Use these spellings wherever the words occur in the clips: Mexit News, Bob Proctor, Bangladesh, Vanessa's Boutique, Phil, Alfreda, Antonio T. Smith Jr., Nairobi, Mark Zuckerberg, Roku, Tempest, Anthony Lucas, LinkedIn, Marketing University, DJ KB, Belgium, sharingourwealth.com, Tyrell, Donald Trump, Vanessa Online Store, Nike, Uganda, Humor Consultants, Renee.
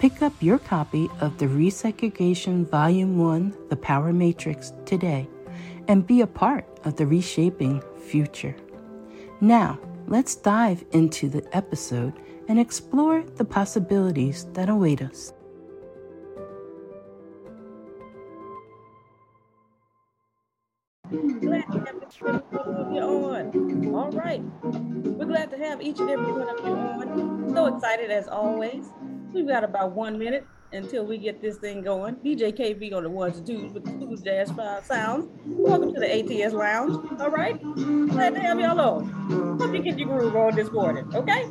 Pick up your copy of the Resegregation Volume 1, The Power Matrix, today and be a part of the reshaping future. Now, let's dive into the episode and explore the possibilities that await us. All right. We're glad to have each and every one of you on. So excited as always. We've got about 1 minute until we get this thing going. DJ KB on the ones and twos with the 2-5 sounds. Welcome to the ATS Lounge. All right? Glad to have y'all on. Hope you get your groove on this morning, okay?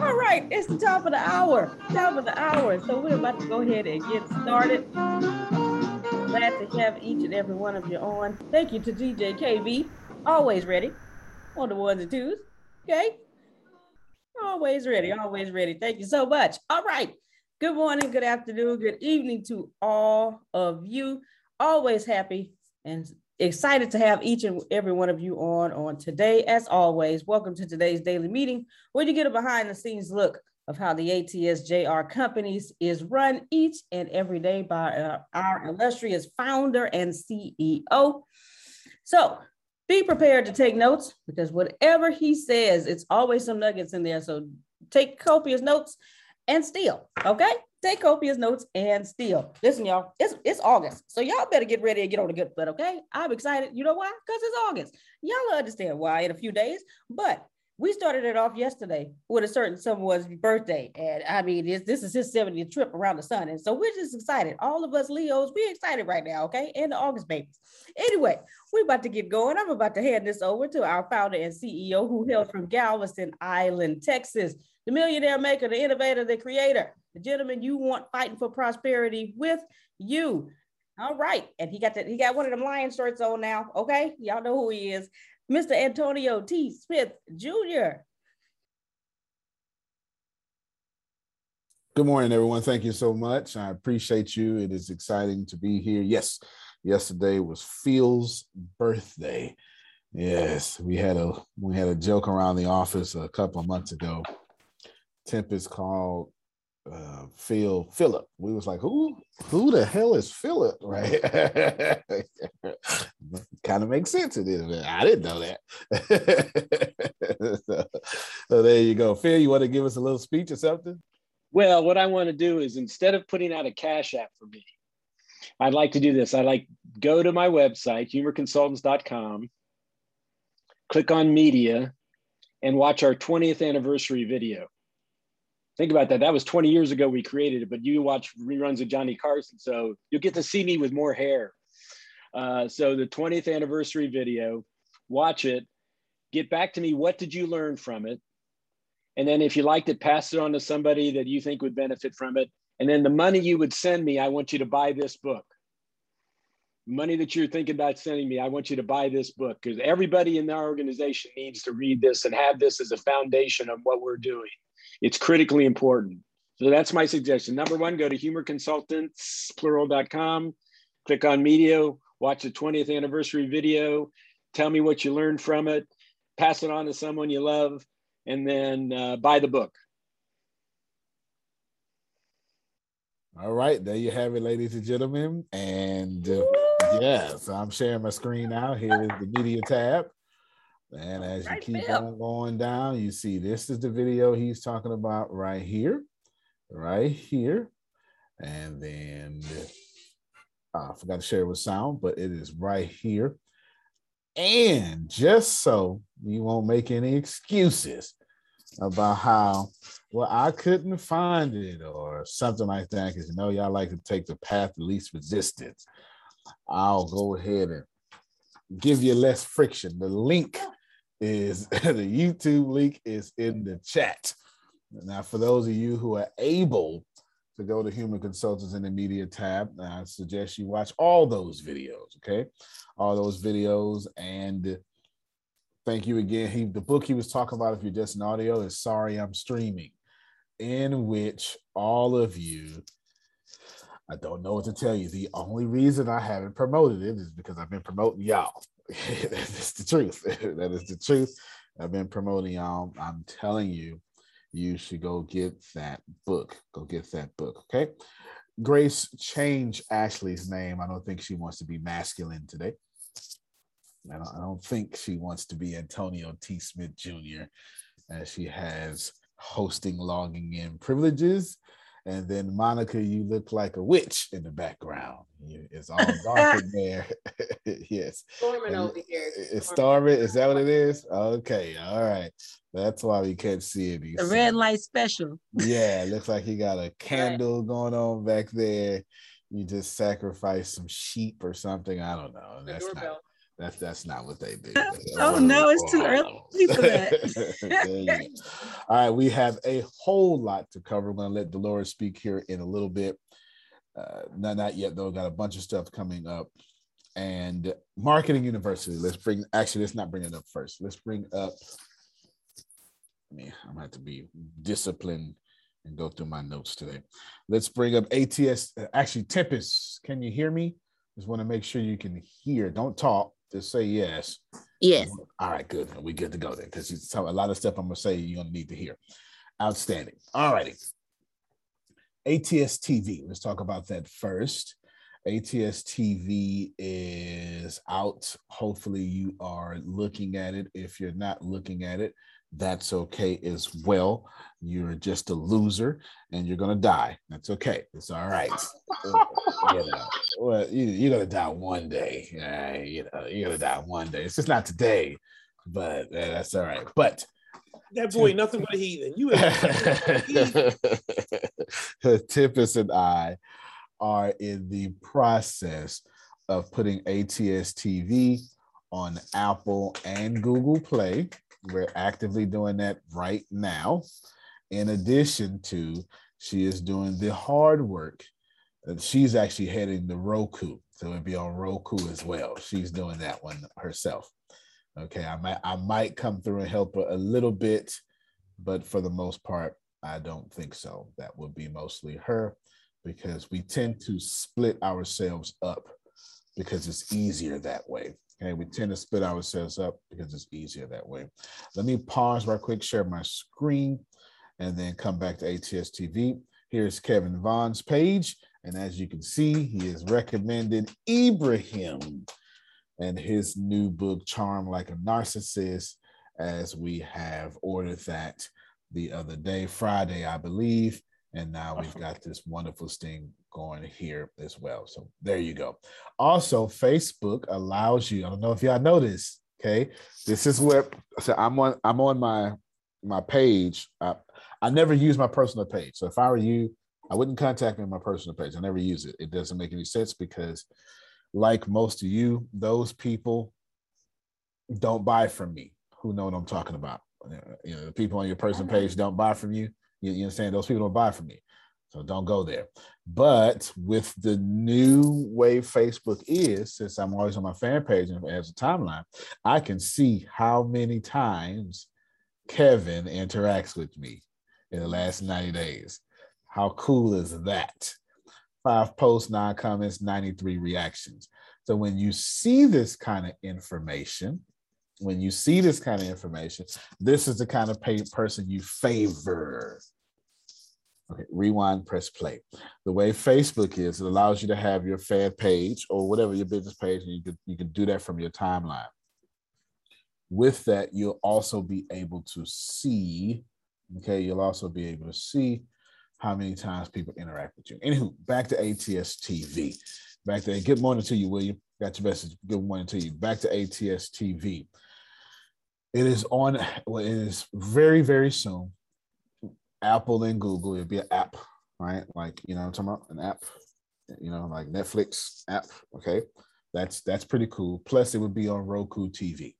All right, it's the top of the hour. So we're about to go ahead and get started. Glad to have each and every one of you on. Thank you to DJ KB. Always ready on the ones and twos, okay? Always ready. Thank you so much. All right. Good morning, good afternoon, good evening to all of you. Always happy and excited to have each and every one of you on today. As always, welcome to today's daily meeting where you get a behind the scenes look of how the ATSJR companies is run each and every day by our illustrious founder and CEO. So, be prepared to take notes because whatever he says, it's always some nuggets in there. So take copious notes and steal, okay? Listen, y'all, it's August. So y'all better get ready and get on the good foot, okay? I'm excited. You know why? Because it's August. Y'all understand why in a few days. But we started it off yesterday with a certain someone's birthday. And I mean, this is his 70th trip around the sun. And so we're just excited. All of us Leos, we're excited right now, okay? And the August babies. Anyway, we're about to get going. I'm about to hand this over to our founder and CEO who hails from Galveston Island, Texas. The millionaire maker, the innovator, the creator. The gentleman you want fighting for prosperity with you. All right. And he got one of them lion shirts on now, okay? Y'all know who he is. Mr. Antonio T. Smith, Jr. Good morning, everyone. Thank you so much. I appreciate you. It is exciting to be here. Yes, yesterday was Phil's birthday. Yes, we had a joke around the office a couple of months ago. Tempest called Phil Philip. We was like, who the hell is Philip, right? Kind of makes sense. It is. I didn't know that. There you go. Phil, you want to give us a little speech or something? Well, what I want to do is, instead of putting out a cash app for me, I'd like to do this. I'd like to go to my website, humorconsultants.com, click on media, and watch our 20th anniversary video. Think about that. That was 20 years ago we created it, but you watch reruns of Johnny Carson, so you'll get to see me with more hair. So the 20th anniversary video, watch it, get back to me, what did you learn from it? And then if you liked it, pass it on to somebody that you think would benefit from it. And then the money you would send me, I want you to buy this book. Money that you're thinking about sending me, I want you to buy this book, because everybody in our organization needs to read this and have this as a foundation of what we're doing. It's critically important. So that's my suggestion. Number one, go to humorconsultants.com, click on media, watch the 20th anniversary video, tell me what you learned from it, pass it on to someone you love, and then buy the book. All right, there you have it, ladies and gentlemen. And yes, I'm sharing my screen now. Here is the media tab. And as you keep on going down, you see this is the video he's talking about right here. Right here. And then I forgot to share it with sound, but it is right here. And just so you won't make any excuses about how, well, I couldn't find it or something like that, because you know y'all like to take the path of least resistance. I'll go ahead and give you less friction. The link is, the YouTube link is in the chat. Now, for those of you who are able to go to Human Consultants in the Media tab, I suggest you watch all those videos, okay? All those videos. And thank you again. The book he was talking about, if you're just in audio, is Sorry I'm Streaming, in which all of you, I don't know what to tell you. The only reason I haven't promoted it is because I've been promoting y'all. That's the truth. That is the truth. I've been promoting y'all. I'm telling you, you should go get that book. Go get that book, okay? Grace, change Ashley's name. I don't think she wants to be masculine today. I don't think she wants to be Antonio T. Smith Jr., as she has hosting logging in privileges. And then Monica, you look like a witch in the background. It's all dark in there. Yes. Storming over here. It's storming. Is that what it is? Okay. All right. That's why we can't see it. The red light special. Yeah. It looks like you got a candle going on back there. You just sacrificed some sheep or something. I don't know. That's not what they do. Oh no, it's too early for that. All right, we have a whole lot to cover. We're going to let Dolores speak here in a little bit. Not yet though. Got a bunch of stuff coming up. And Marketing University. Let's not bring it up first. Let's bring up. I mean, I'm gonna have to be disciplined and go through my notes today. Let's bring up ATS. Actually, Tempest. Can you hear me? Just want to make sure you can hear. Don't talk. Just say yes. Yes. All right, good. We're good to go then, because a lot of stuff I'm going to say you're going to need to hear. Outstanding. All righty. ATS TV. Let's talk about that first. ATS TV is out. Hopefully you are looking at it. If you're not looking at it, that's okay as well. You're just a loser and you're going to die. That's okay. It's all right. Well, you're going to die one day. You're going to die one day. It's just not today, but that's all right. But that boy, nothing but a heathen. You have Tempest and I are in the process of putting ATS TV on Apple and Google Play. We're actively doing that right now. In addition to, she is doing the hard work. She's actually heading the Roku. So it'll be on Roku as well. She's doing that one herself. Okay, I might come through and help her a little bit, but for the most part, I don't think so. That would be mostly her, because we tend to split ourselves up because it's easier that way. Okay, we tend to split ourselves up because it's easier that way. Let me pause right quick, share my screen, and then come back to ATS TV. Here's Kevin Vaughn's page. And as you can see, he has recommended Ibrahim and his new book, Charm Like a Narcissist, as we have ordered that. the other day, Friday, I believe. And now we've got this wonderful thing going here as well. So there you go. Also, Facebook allows you, I don't know if y'all know this, okay? This is where, so I'm on my page. I never use my personal page. So if I were you, I wouldn't contact me on my personal page. I never use it. It doesn't make any sense because like most of you, those people don't buy from me who know what I'm talking about. You know, the people on your personal page don't buy from you. You understand? Those people don't buy from me. So don't go there. But with the new way Facebook is, since I'm always on my fan page and as a timeline, I can see how many times Kevin interacts with me in the last 90 days. How cool is that? 5 posts, 9 comments, 93 reactions. So when you see this kind of information, this is the kind of person you favor. Okay, rewind, press play. The way Facebook is, it allows you to have your fan page or whatever your business page, and you can do that from your timeline. With that, you'll also be able to see, okay, how many times people interact with you. Anywho, back to ATS TV. Back there. Good morning to you, William. Got your message. Good morning to you. Back to ATS TV. It is on, well, it is very, very soon. Apple and Google, it'll be an app, right? Like, you know what I'm talking about? An app, you know, like Netflix app, okay? That's pretty cool. Plus, it would be on Roku TV.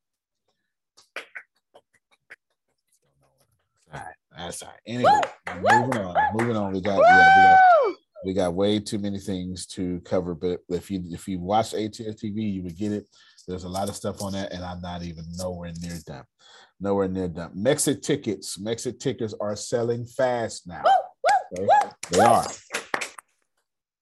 All right, that's all right. Anyway, moving on. We got way too many things to cover, but if you watch ATS TV, you would get it. There's a lot of stuff on that, and I'm not even nowhere near done. Mexit tickets are selling fast now. Okay? They are.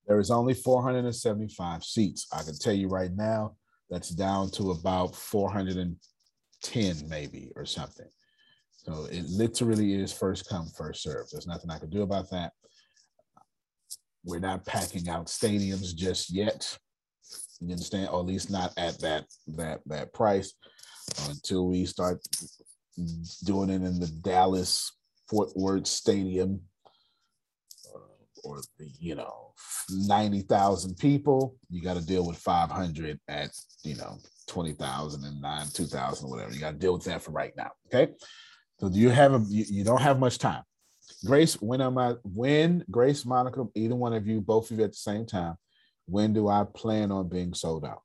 There is only 475 seats. I can tell you right now, that's down to about 410 maybe or something. So it literally is first come, first serve. There's nothing I can do about that. We're not packing out stadiums just yet. You understand? Or at least not at that price until we start doing it in the Dallas Fort Worth Stadium or the, 90,000 people. You got to deal with 500 at, 20,000 and 2,000 or whatever. You got to deal with that for right now. Okay. So you don't have much time. Grace, when Grace, Monica, either one of you, both of you at the same time, when do I plan on being sold out?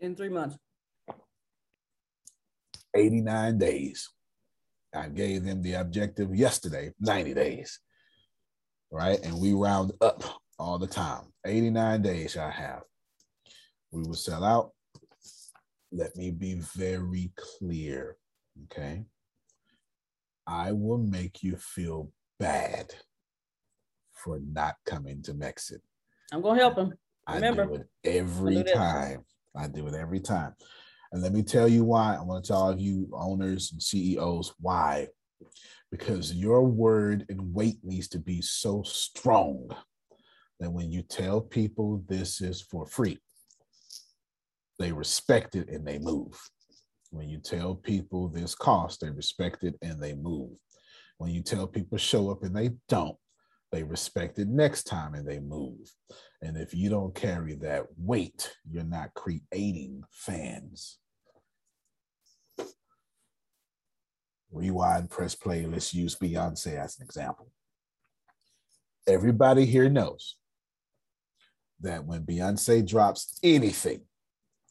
In 3 months. 89 days. I gave them the objective yesterday, 90 days, right? And we round up all the time. 89 days I have. We will sell out. Let me be very clear, okay? I will make you feel bad for not coming to Mexit. I'm going to help him. Remember. I do it every time. And let me tell you why. I want to tell all of you owners and CEOs why. Because your word and weight needs to be so strong that when you tell people this is for free, they respect it and they move. When you tell people this cost, they respect it and they move. When you tell people show up and they don't, they respect it next time and they move. And if you don't carry that weight, you're not creating fans. Rewind, press play. Let's use Beyonce as an example. Everybody here knows that when Beyonce drops anything,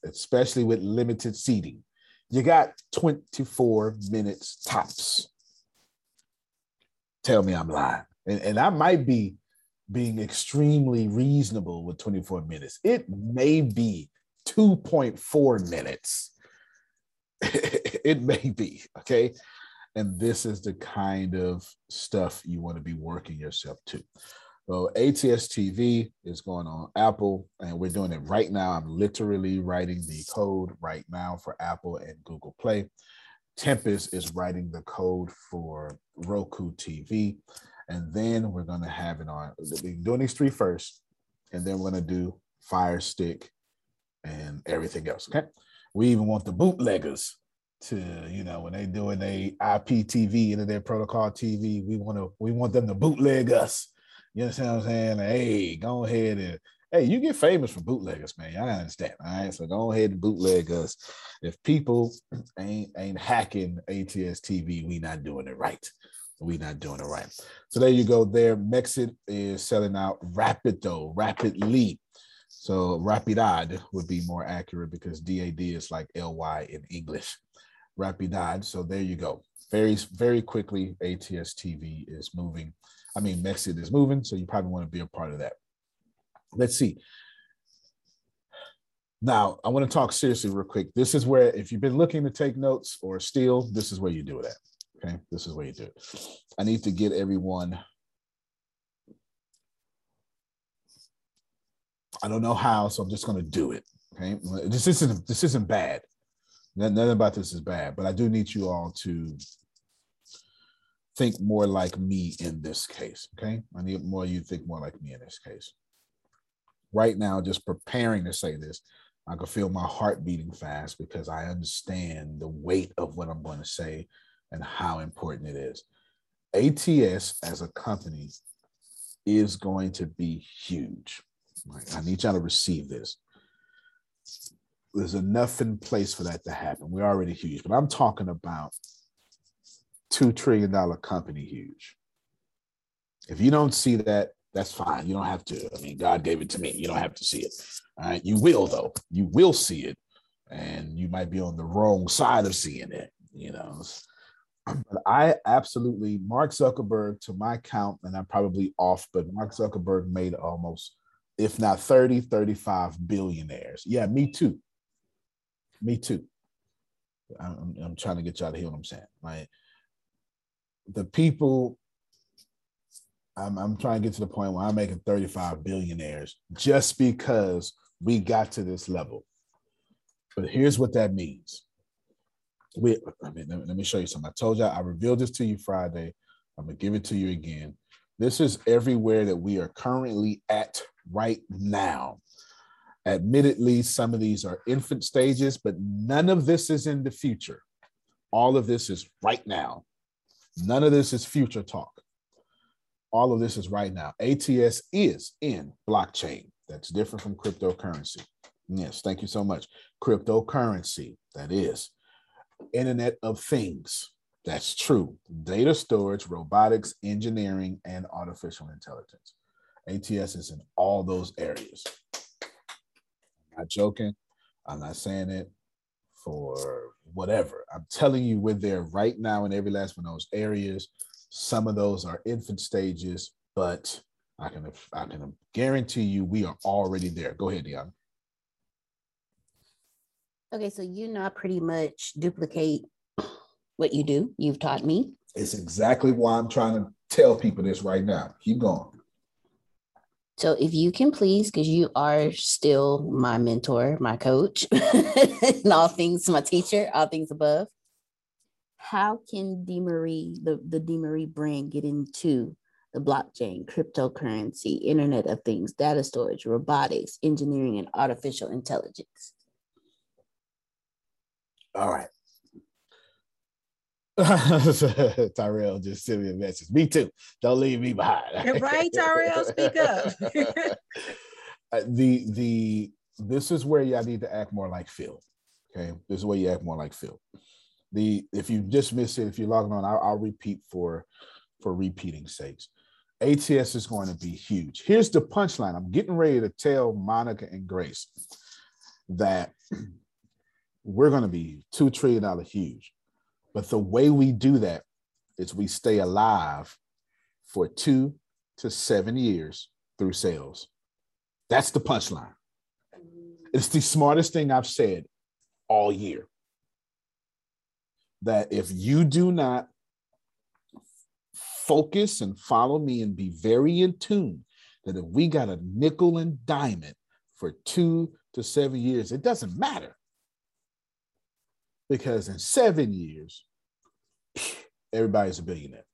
especially with limited seating, you got 24 minutes tops. Tell me I'm lying. And I might be being extremely reasonable with 24 minutes. It may be 2.4 minutes. It may be, okay? And this is the kind of stuff you want to be working yourself to. So ATS TV is going on Apple, and we're doing it right now. I'm literally writing the code right now for Apple and Google Play. Tempest is writing the code for Roku TV, and then we're going to have it on. We're doing these 3 first, and then we're going to do Fire Stick and everything else, okay? We even want the bootleggers to, you know, when they doing a IPTV, Internet Protocol TV, we want them to bootleg us. You understand what I'm saying? Like, hey, go ahead and, hey, you get famous for bootleggers, man. I understand, all right? So go ahead and bootleg us. If people ain't hacking ATS TV, we not doing it right. We not doing it right. So there you go there. Mexit is selling out rapidly. So Rapidad would be more accurate because DAD is like LY in English. Rapidad. So there you go. Very, very quickly, ATS TV is moving. I mean, Mexit is moving, so you probably want to be a part of that. Let's see. Now, I want to talk seriously real quick. This is where, if you've been looking to take notes or steal, this is where you do it at. Okay, this is where you do it. I need to get everyone. I don't know how, so I'm just going to do it. Okay, this isn't bad. Nothing about this is bad, but I do need you all to think more like me in this case. Okay, I need more you think more like me in this case. Right now, just preparing to say this, I can feel my heart beating fast because I understand the weight of what I'm going to say and how important it is. ATS as a company is going to be huge. Right? I need y'all to receive this. There's enough in place for that to happen. We're already huge, but I'm talking about $2 trillion company huge. If you don't see that, that's fine. You don't have to. I mean, God gave it to me. You don't have to see it. All right. You will, though. You will see it. And you might be on the wrong side of seeing it, you know. But I absolutely, Mark Zuckerberg, to my count, and I'm probably off, but Mark Zuckerberg made almost, if not 30, 35 billionaires. Yeah, me too. Me too. I'm trying to get y'all to hear what I'm saying. Right? The people... I'm trying to get to the point where I'm making 35 billionaires just because we got to this level. But here's what that means. Let me show you something. I told you, I revealed this to you Friday. I'm going to give it to you again. This is everywhere that we are currently at right now. Admittedly, some of these are infant stages, but none of this is in the future. All of this is right now. None of this is future talk. All of this is right now. ATS is in blockchain. That's different from cryptocurrency. Yes, thank you so much. Cryptocurrency, that is. Internet of Things, that's true. Data storage, robotics, engineering, and artificial intelligence. ATS is in all those areas. I'm not joking. I'm not saying it for whatever. I'm telling you, we're there right now in every last one of those areas. Some of those are infant stages, but I can guarantee you we are already there. Go ahead, Deanna. Okay, so you not pretty much duplicate what you do. You've taught me. It's exactly why I'm trying to tell people this right now. Keep going. So if you can please, because you are still my mentor, my coach, and all things, my teacher, all things above. How can the DeMarie brand get into the blockchain, cryptocurrency, Internet of Things, data storage, robotics, engineering, and artificial intelligence? All right. Tyrell just sent me a message. Me too. Don't leave me behind. You're right, Tyrell. Speak up. This is where y'all need to act more like Phil. Okay. This is where you act more like Phil. If you just miss it, if you're logging on, I'll repeat for repeating sakes. ATS is going to be huge. Here's the punchline. I'm getting ready to tell Monica and Grace that we're going to be $2 trillion huge. But the way we do that is we stay alive for 2 to 7 years through sales. That's the punchline. It's the smartest thing I've said all year. That if you do not focus and follow me and be very in tune, that if we got a nickel and diamond for 2 to 7 years, it doesn't matter. Because in 7 years, everybody's a billionaire.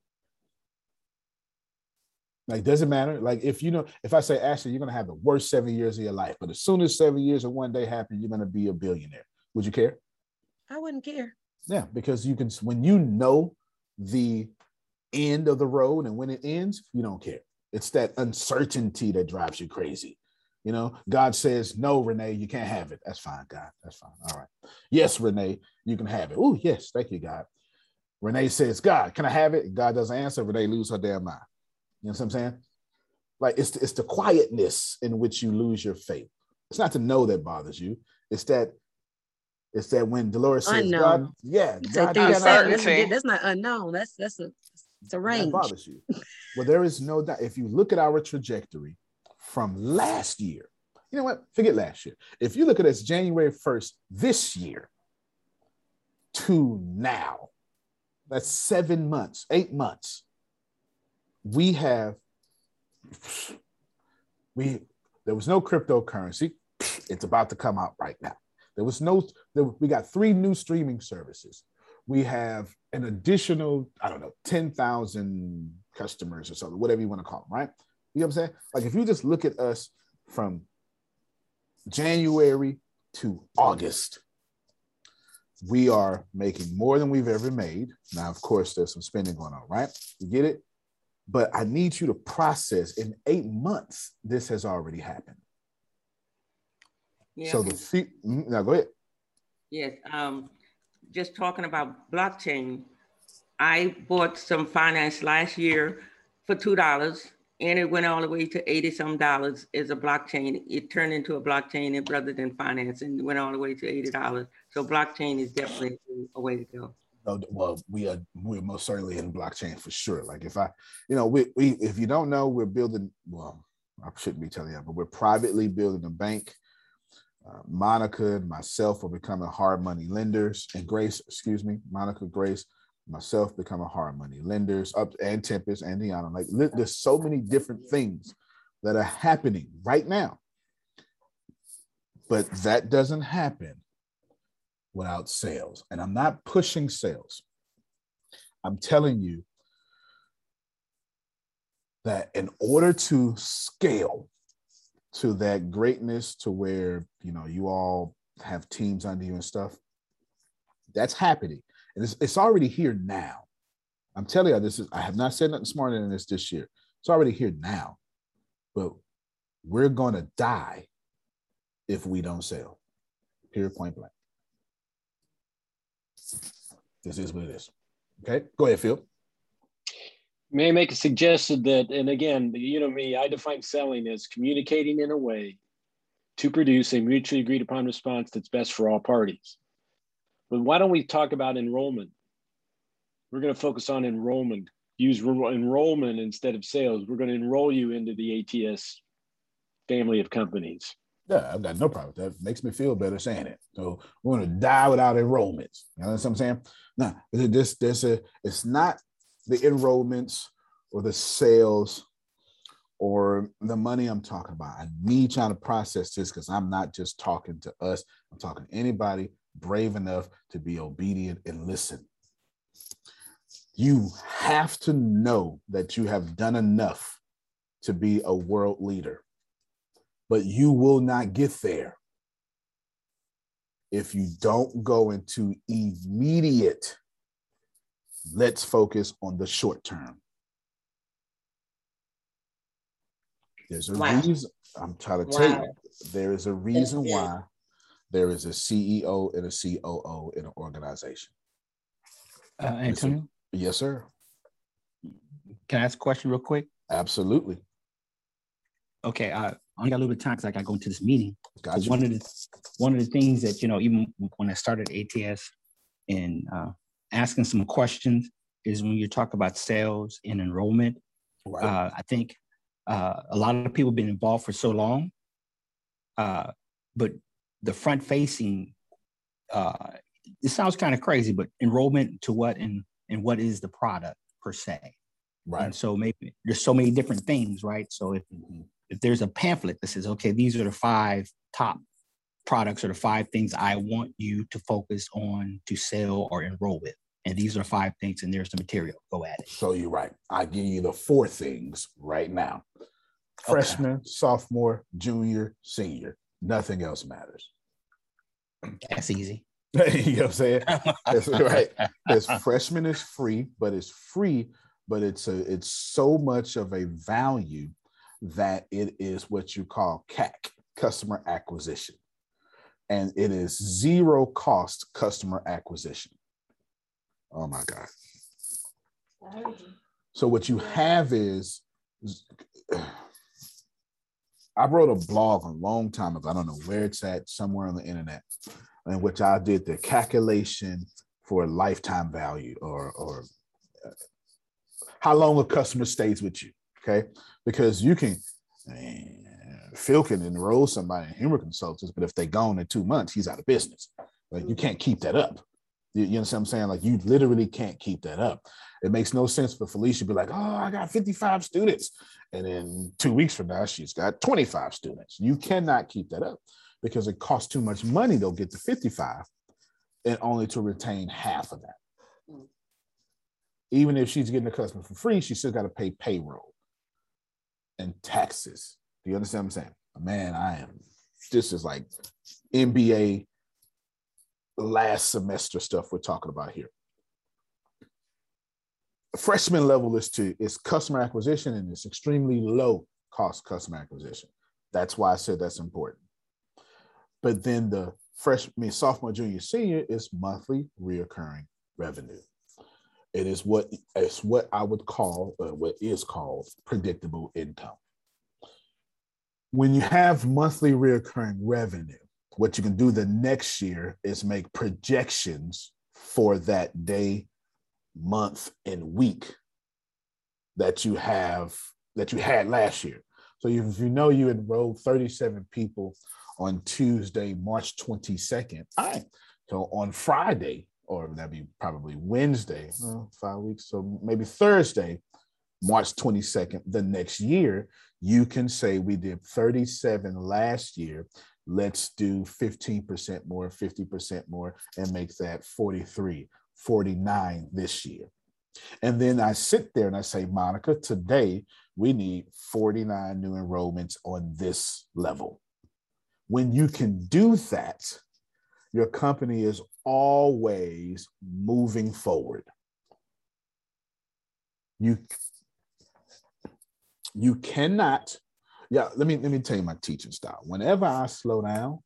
Like, doesn't matter. Like, if you know, if I say, Ashley, you're going to have the worst 7 years of your life, but as soon as 7 years and one day happen, you're going to be a billionaire. Would you care? I wouldn't care. Yeah, because you can, when you know the end of the road and when it ends, you don't care. It's that uncertainty that drives you crazy. You know, God says, no, Renee, you can't have it. That's fine, God. That's fine. All right. Yes, Renee, you can have it. Oh, yes. Thank you, God. Renee says, God, can I have it? And God doesn't answer. Renee loses her damn mind. You know what I'm saying? Like, it's the quietness in which you lose your faith. It's not to know that bothers you. It's that when Dolores says, God, yeah, God, that's not unknown. It's a range. That bothers you. Well, there is no doubt. If you look at our trajectory from last year, you know what? Forget last year. If you look at us January 1st this year to now, that's 7 months, 8 months. There was no cryptocurrency. It's about to come out right now. We got 3 new streaming services. We have an additional, 10,000 customers or something, whatever you want to call them, right? You know what I'm saying? Like, if you just look at us from January to August, we are making more than we've ever made. Now, of course, there's some spending going on, right? You get it? But I need you to process, in 8 months, this has already happened. Yeah. So now go ahead. Yes, just talking about blockchain, I bought some finance last year for $2 and it went all the way to $80 some as a blockchain. It turned into a blockchain and rather than finance, and it went all the way to $80. So blockchain is definitely a way to go. Well, we're most certainly in blockchain for sure. Like, if I, you know, if you don't know, we're building, well, I shouldn't be telling you, but we're privately building a bank. Monica and myself are becoming hard money lenders, and Grace, excuse me, Monica, Grace, myself becoming hard money lenders, up and Tempest and Deanna. Like, there's so many different things that are happening right now, but that doesn't happen without sales. And I'm not pushing sales. I'm telling you that in order to scale to that greatness, to where, you know, you all have teams under you and stuff, that's happening. And it's already here now. I'm telling you, I have not said nothing smarter than this year. It's already here now, but we're going to die if we don't sell. Period, point blank. This is what it is. Okay, go ahead, Phil. May I make a suggestion that, and again, you know me, I define selling as communicating in a way to produce a mutually agreed upon response that's best for all parties. But why don't we talk about enrollment? We're going to focus on enrollment. Use enrollment instead of sales. We're going to enroll you into the ATS family of companies. Yeah, I've got no problem with that. It makes me feel better saying it. So we're going to die without enrollments. You know what I'm saying? No, it's not the enrollments or the sales or the money I'm talking about. I need y'all to process this, because I'm not just talking to us. I'm talking to anybody brave enough to be obedient and listen. You have to know that you have done enough to be a world leader, but you will not get there if you don't go into immediate. Let's focus on the short term. There's a reason. I'm trying to tell you, there is a reason why there is a CEO and a COO in an organization. Antonio? Yes, sir. Can I ask a question real quick? Absolutely. Okay, I only got a little bit of time because I got to go into this meeting. Gotcha. One of the things that, you know, even when I started ATS and asking some questions is when you talk about sales and enrollment. Right. I think a lot of people have been involved for so long, but the front facing, it sounds kind of crazy, but enrollment to what and what is the product per se? Right. And so maybe there's so many different things, right? So if there's a pamphlet that says, okay, these are the 5 top products or the 5 things I want you to focus on to sell or enroll with. And these are 5 things, and there's the material. Go at it. So you're right. I give you the 4 things right now. Freshman, sophomore, junior, senior. Nothing else matters. That's easy. You know what I'm saying? That's right. There's freshman is free, but it's free, but it's so much of a value that it is what you call CAC, customer acquisition. And it is zero cost customer acquisition. Oh my God. Sorry. So what you have is, I wrote a blog a long time ago. I don't know where it's at, somewhere on the internet, in which I did the calculation for lifetime value or how long a customer stays with you, okay? Because you can, Phil can enroll somebody in Humor Consultants, but if they're gone in 2 months, he's out of business. Like, you can't keep that up. You understand what I'm saying? Like, you literally can't keep that up. It makes no sense for Felicia to be like, oh, I got 55 students. And then 2 weeks from now, she's got 25 students. You cannot keep that up because it costs too much money. They'll get to 55 and only to retain half of that. Even if she's getting a customer for free, she still got to pay payroll and taxes. Do you understand what I'm saying? Man, this is like MBA last semester stuff we're talking about here. Freshman level is customer acquisition, and it's extremely low cost customer acquisition. That's why I said that's important. But then the sophomore, junior, senior is monthly reoccurring revenue. It is what I would call, what is called predictable income. When you have monthly reoccurring revenue, what you can do the next year is make projections for that day, month, and week that you had last year. So if you know you enrolled 37 people on Tuesday, March 22nd, all right. So on Friday, or that'd be probably Wednesday, 5 weeks, so maybe Thursday, March 22nd, the next year, you can say we did 37 last year. Let's do 15% more, 50% more, and make that 43, 49 this year. And then I sit there and I say, Monica, today we need 49 new enrollments on this level. When you can do that, your company is always moving forward. You cannot. Yeah, let me tell you my teaching style. Whenever I slow down,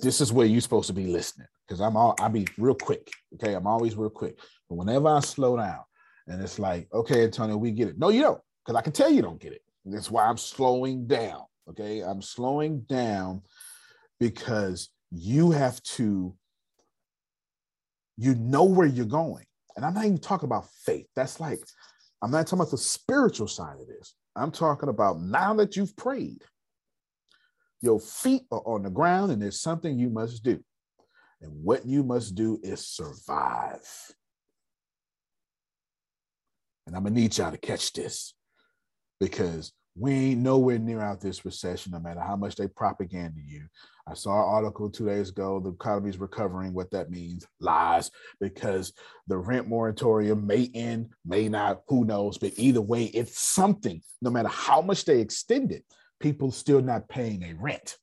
this is where you're supposed to be listening, because I'll be real quick. Okay, I'm always real quick. But whenever I slow down, and it's like, okay, Antonio, we get it. No, you don't, because I can tell you don't get it. That's why I'm slowing down. Okay, I'm slowing down because you have to. You know where you're going, and I'm not even talking about faith. That's like, I'm not talking about the spiritual side of this. I'm talking about now that you've prayed, your feet are on the ground and there's something you must do. And what you must do is survive. And I'm going to need y'all to catch this, because we ain't nowhere near out this recession, no matter how much they propaganda you. I saw an article 2 days ago, the economy's recovering, what that means, lies, because the rent moratorium may end, may not, who knows, but either way, it's something. No matter how much they extend it, people still not paying a rent.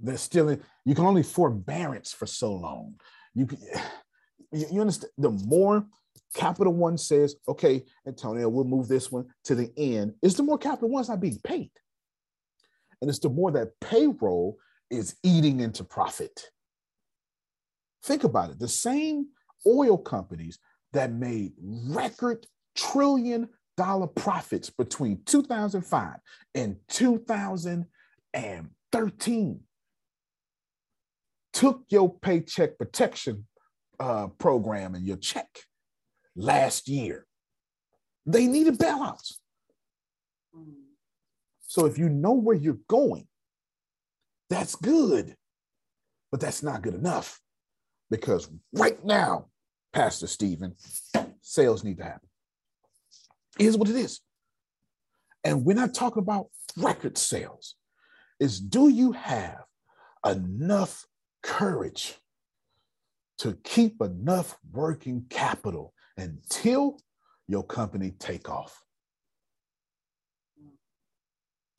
They're still in, you can only forbearance for so long. You understand, the more Capital One says, okay, Antonio, we'll move this one to the end, it's the more Capital One's not being paid. And it's the more that payroll is eating into profit. Think about it. The same oil companies that made record $1 trillion profits between 2005 and 2013 took your paycheck protection program and your check last year. They needed bailouts. So if you know where you're going, that's good, but that's not good enough, because right now, Pastor Steven, sales need to happen. Here's what it is. And we're not talking about record sales. It's, do you have enough courage to keep enough working capital until your company take off?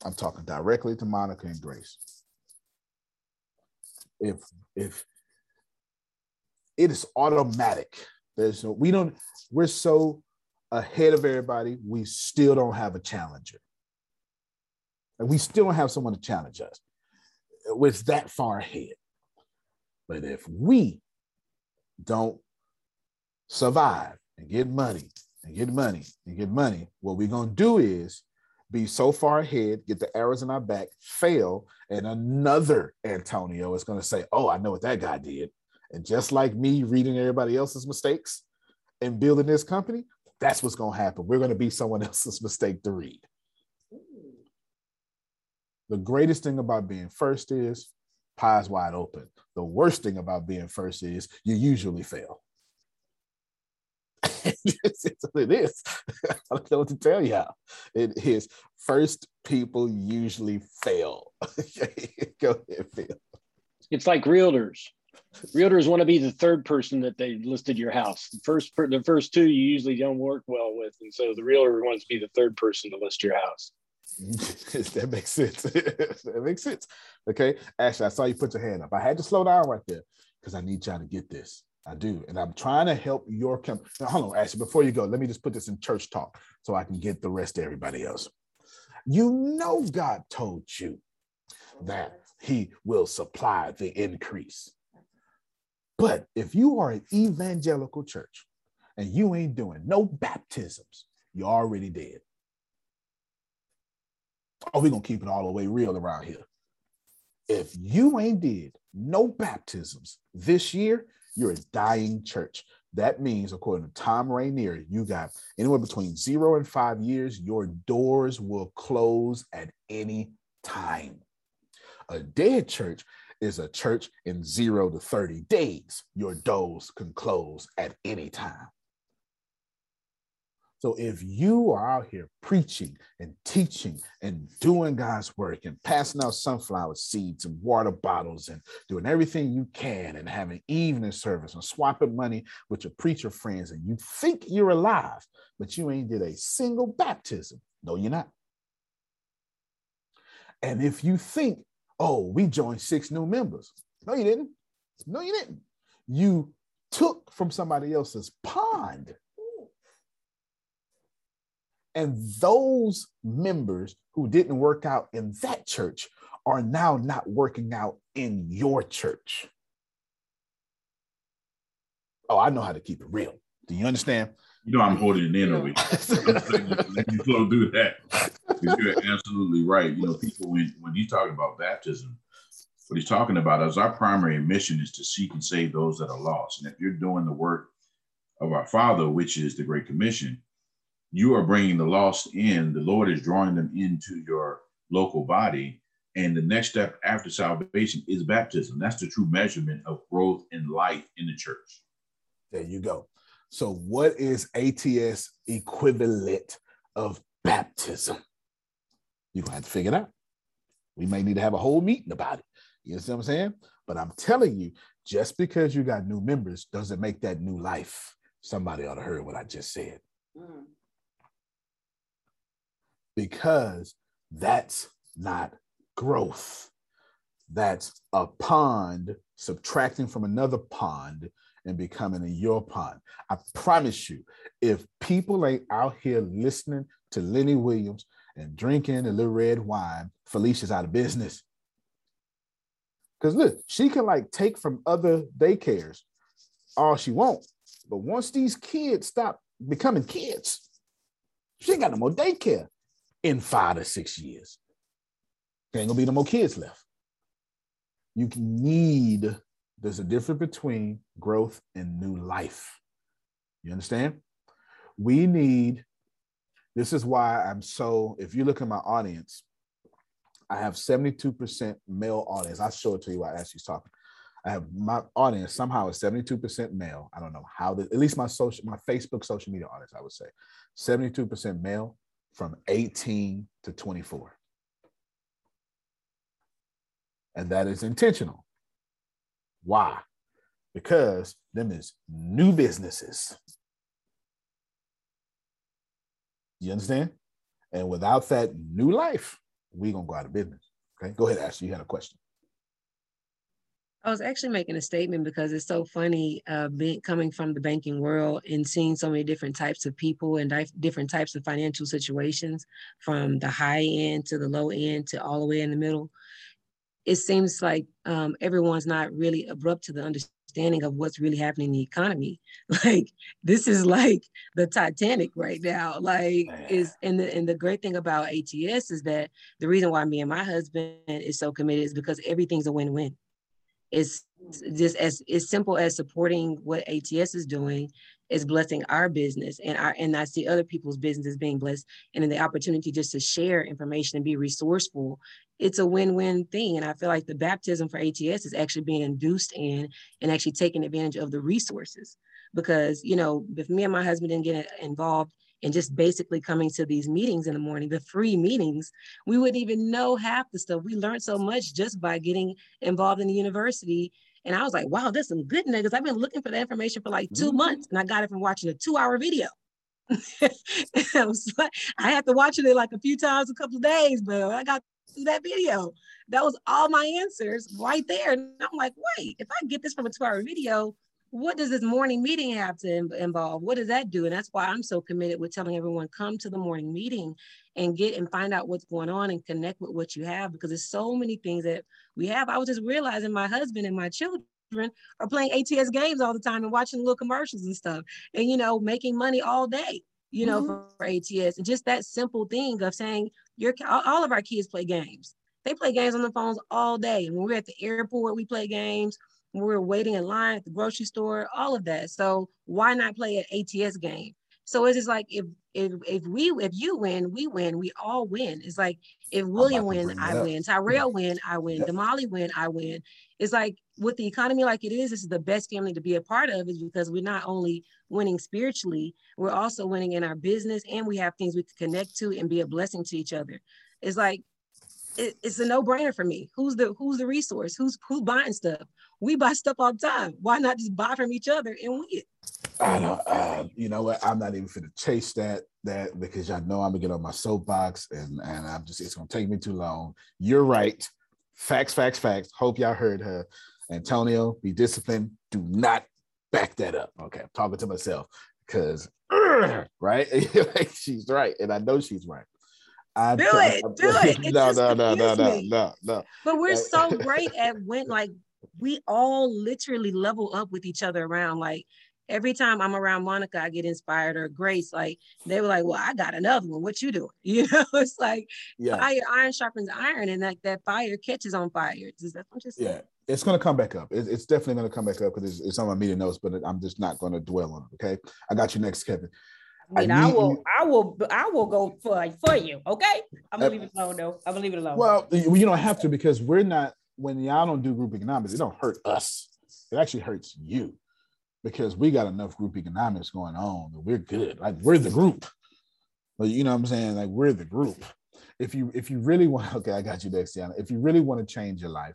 I'm talking directly to Monica and Grace. if it is automatic. There's no, we don't, we're so ahead of everybody, we still don't have a challenger. And we still don't have someone to challenge us. It's that far ahead. But if we don't survive and get money and get money and get money, what we're going to do is be so far ahead, get the arrows in our back, fail, and another Antonio is going to say, oh, I know what that guy did. And just like me reading everybody else's mistakes and building this company, that's what's going to happen. We're going to be someone else's mistake to read. The greatest thing about being first is pies wide open. The worst thing about being first is you usually fail. It's what it is. I don't know what to tell you how. It is. First people usually fail. Go ahead, Phil. It's like realtors. Realtors want to be the third person that they listed your house. The first two you usually don't work well with, and so the realtor wants to be the third person to list your house. That makes sense. That makes sense. Okay, Ashley, I saw you put your hand up. I had to slow down right there because I need y'all to get this. I do, and I'm trying to help your company. Now, hold on, Ashley. Before you go, let me just put this in church talk so I can get the rest to everybody else. You know, God told you that He will supply the increase. But if you are an evangelical church and you ain't doing no baptisms, you're already dead. Oh, we're going to keep it all the way real around here. If you ain't did no baptisms this year, you're a dying church. That means, according to Tom Rainier, you got anywhere between 0 and 5 years, your doors will close at any time. A dead church is a church in 0 to 30 days. Your doors can close at any time. So if you are out here preaching and teaching and doing God's work and passing out sunflower seeds and water bottles and doing everything you can and having evening service and swapping money with your preacher friends, and you think you're alive, but you ain't did a single baptism. No, you're not. And if you think, oh, we joined 6 new members. No, you didn't. No, you didn't. You took from somebody else's pond. And those members who didn't work out in that church are now not working out in your church. Oh, I know how to keep it real. Do you understand? You know, I'm holding it in a week. You don't do that. You're absolutely right. You know, people, when you talk about baptism, what he's talking about is our primary mission is to seek and save those that are lost. And if you're doing the work of our Father, which is the Great Commission, you are bringing the lost in. The Lord is drawing them into your local body. And the next step after salvation is baptism. That's the true measurement of growth and life in the church. There you go. So what is ATS equivalent of baptism? You're going to have to figure it out. We may need to have a whole meeting about it. You know what I'm saying? But I'm telling you, just because you got new members doesn't make that new life. Somebody ought to heard what I just said. Mm. Because that's not growth. That's a pond subtracting from another pond and becoming in your pond. I promise you, if people ain't out here listening to Lenny Williams and drinking a little red wine, Felicia's out of business. Because look, she can like take from other daycares all she wants. But once these kids stop becoming kids, she ain't got no more daycare. In 5 to 6 years, there ain't gonna be no more kids left. You need, there's a difference between growth and new life. You understand? We need, this is why I'm so, if you look at my audience, I have 72% male audience. I'll show it to you while Ashley's talking. I have my audience somehow is 72% male. I don't know how, at least my Facebook social media audience, I would say 72% male. From 18 to 24. And that is intentional. Why? Because them is new businesses. You understand? And without that new life, we're going to go out of business. Okay, go ahead, Ashley. You had a question. I was actually making a statement because it's so funny coming from the banking world and seeing so many different types of people and different types of financial situations, from the high end to the low end to all the way in the middle. It seems like everyone's not really abrupt to the understanding of what's really happening in the economy. Like, this is like the Titanic right now. Like, is and the great thing about ATS is that the reason why me and my husband is so committed is because everything's a win-win. It's just as simple as supporting what ATS is doing is blessing our business, and I see other people's businesses being blessed, and then the opportunity just to share information and be resourceful. It's a win-win thing, and I feel like the baptism for ATS is actually being induced in and actually taking advantage of the resources. Because, you know, if me and my husband didn't get involved and just basically coming to these meetings in the morning, the free meetings, we wouldn't even know half the stuff. We learned so much just by getting involved in the university. And I was like, wow, there's some good niggas. I've been looking for the information for like 2 months, and I got it from watching a 2-hour video. I had to watch it like a few times, a couple of days, but I got through that video. That was all my answers right there. And I'm like, wait, if I get this from a 2-hour video, what does this morning meeting have to involve? What does that do? And that's why I'm so committed with telling everyone, come to the morning meeting and get and find out what's going on and connect with what you have, because there's so many things that we have. I was just realizing my husband and my children are playing ATS games all the time and watching little commercials and stuff and, you know, making money all day, you know, for ATS. And just that simple thing of saying, all of our kids play games. They play games on the phones all day. And when we're at the airport, we play games. We're waiting in line at the grocery store, all of that. So why not play an ATS game? So it's just like, if you win, we win, we all win. It's like, if William wins, I win. Tyrell wins, I win. Damali wins, I win. It's like, with the economy like it is, this is the best family to be a part of, is because we're not only winning spiritually, we're also winning in our business, and we have things we can connect to and be a blessing to each other. It's like, it's a no-brainer for me. Who's the resource? Who's buying stuff? We buy stuff all the time. Why not just buy from each other and win it? I know. You know what? I'm not even going to chase that because I know I'm gonna get on my soapbox and I'm just, it's gonna take me too long. You're right. Facts, facts, facts. Hope y'all heard her. Antonio, be disciplined. Do not back that up. Okay, I'm talking to myself because right, she's right, and I know she's right. Do it. No. But we're so great at when, like, we all literally level up with each other around. Like, every time I'm around Monica, I get inspired, or Grace. Like, they were like, well, I got another one. What you doing? You know, it's like, iron sharpens iron, and like that fire catches on fire. Is that what I'm just saying? Yeah, it's going to come back up. It's definitely going to come back up because it's on my meeting notes, but I'm just not going to dwell on it. Okay. I got you next, Kevin. I will go for you. Okay, I'm gonna leave it alone though. I'm gonna leave it alone. Well, you don't have to, because we're not. When y'all don't do group economics, it don't hurt us. It actually hurts you, because we got enough group economics going on. And we're good. Like, we're the group. Like, you know what I'm saying? Like, we're the group. If you really want, okay, I got you next, Deanna. If you really want to change your life,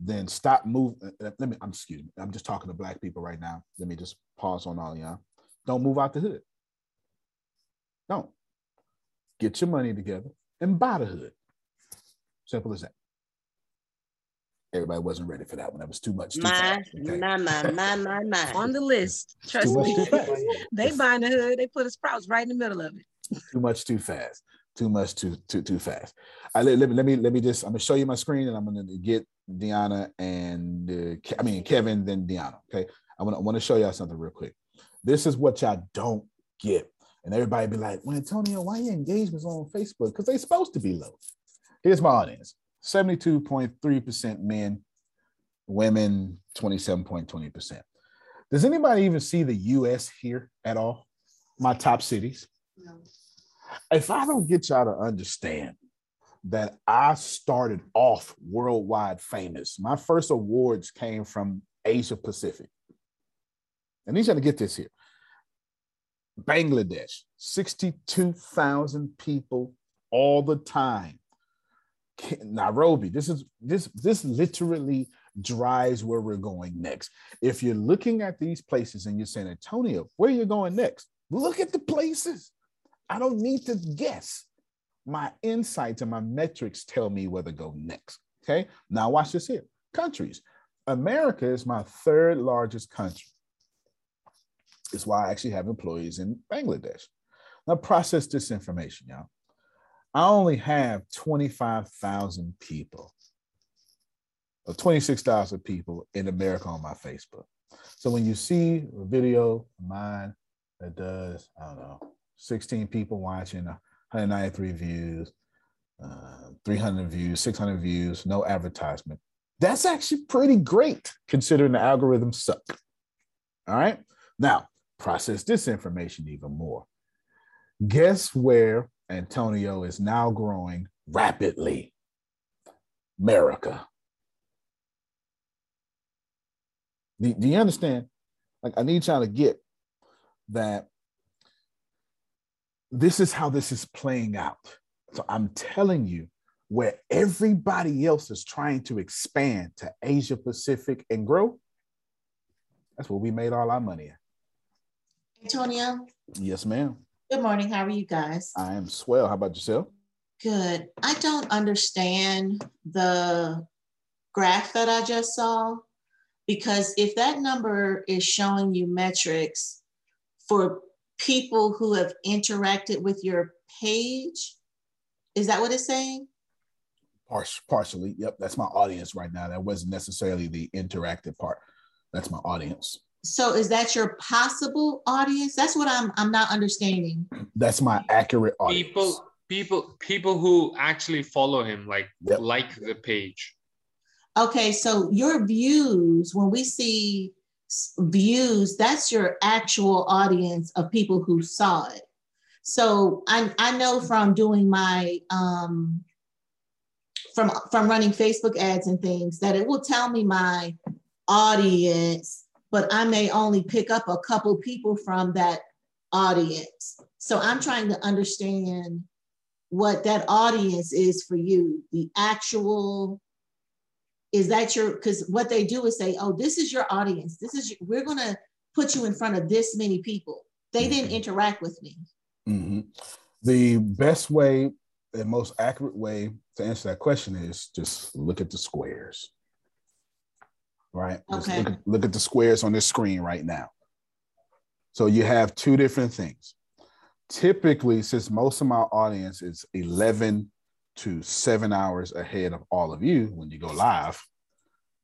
then stop moving. Excuse me. I'm just talking to Black people right now. Let me just pause on all y'all. Don't move out the hood. Don't. Get your money together and buy the hood. Simple as that. Everybody wasn't ready for that one. That was too much. My. On the list. Trust me. They buying the hood. They put a Sprouts right in the middle of it. Too much, too fast. Too much, too fast. All right, let me just, I'm gonna show you my screen, and I'm gonna get Deanna and Kevin, then Deanna. Okay. I want to show y'all something real quick. This is what y'all don't get. And everybody be like, well, Antonio, why your engagements on Facebook? Because they're supposed to be low. Here's my audience. 72.3% men, women 27.20%. Does anybody even see the U.S. here at all? My top cities? No. If I don't get y'all to understand that I started off worldwide famous, my first awards came from Asia Pacific. And these are to get this here. Bangladesh, 62,000 people all the time. Nairobi, this literally drives where we're going next. If you're looking at these places and you're saying, Antonio, where are you going next? Look at the places. I don't need to guess. My insights and my metrics tell me where to go next. Okay, now watch this here. Countries, America is my third largest country. It's why I actually have employees in Bangladesh. Now process this information, y'all. I only have 25,000 people or 26,000 people in America on my Facebook. So when you see a video of mine that does, I don't know, 16 people watching, 193 views, 300 views, 600 views, no advertisement, that's actually pretty great considering the algorithms suck. All right. Now, process this information even more. Guess where Antonio is now growing rapidly? America. Do you understand? Like, I need y'all to get that this is how this is playing out. So I'm telling you, where everybody else is trying to expand to Asia Pacific and grow, that's where we made all our money at. Antonio? Yes, ma'am. Good morning. How are you guys? I am swell. How about yourself? Good. I don't understand the graph that I just saw, because if that number is showing you metrics for people who have interacted with your page, is that what it's saying? Partially. Yep. That's my audience right now. That wasn't necessarily the interactive part. That's my audience. So is that your possible audience? That's what I'm not understanding. That's my accurate audience. People who actually follow him, like the page. Okay, so your views, when we see views, that's your actual audience of people who saw it. So I know from doing my from running Facebook ads and things that it will tell me my audience, but I may only pick up a couple people from that audience. So I'm trying to understand what that audience is for you. The actual, is that your, because what they do is say, oh, this is your audience. This is, we're going to put you in front of this many people. They didn't interact with me. Mm-hmm. The best way and most accurate way to answer that question is just look at the squares. Right. Okay. Look at the squares on this screen right now. So you have two different things. Typically, since most of my audience is 11 to 7 hours ahead of all of you, when you go live,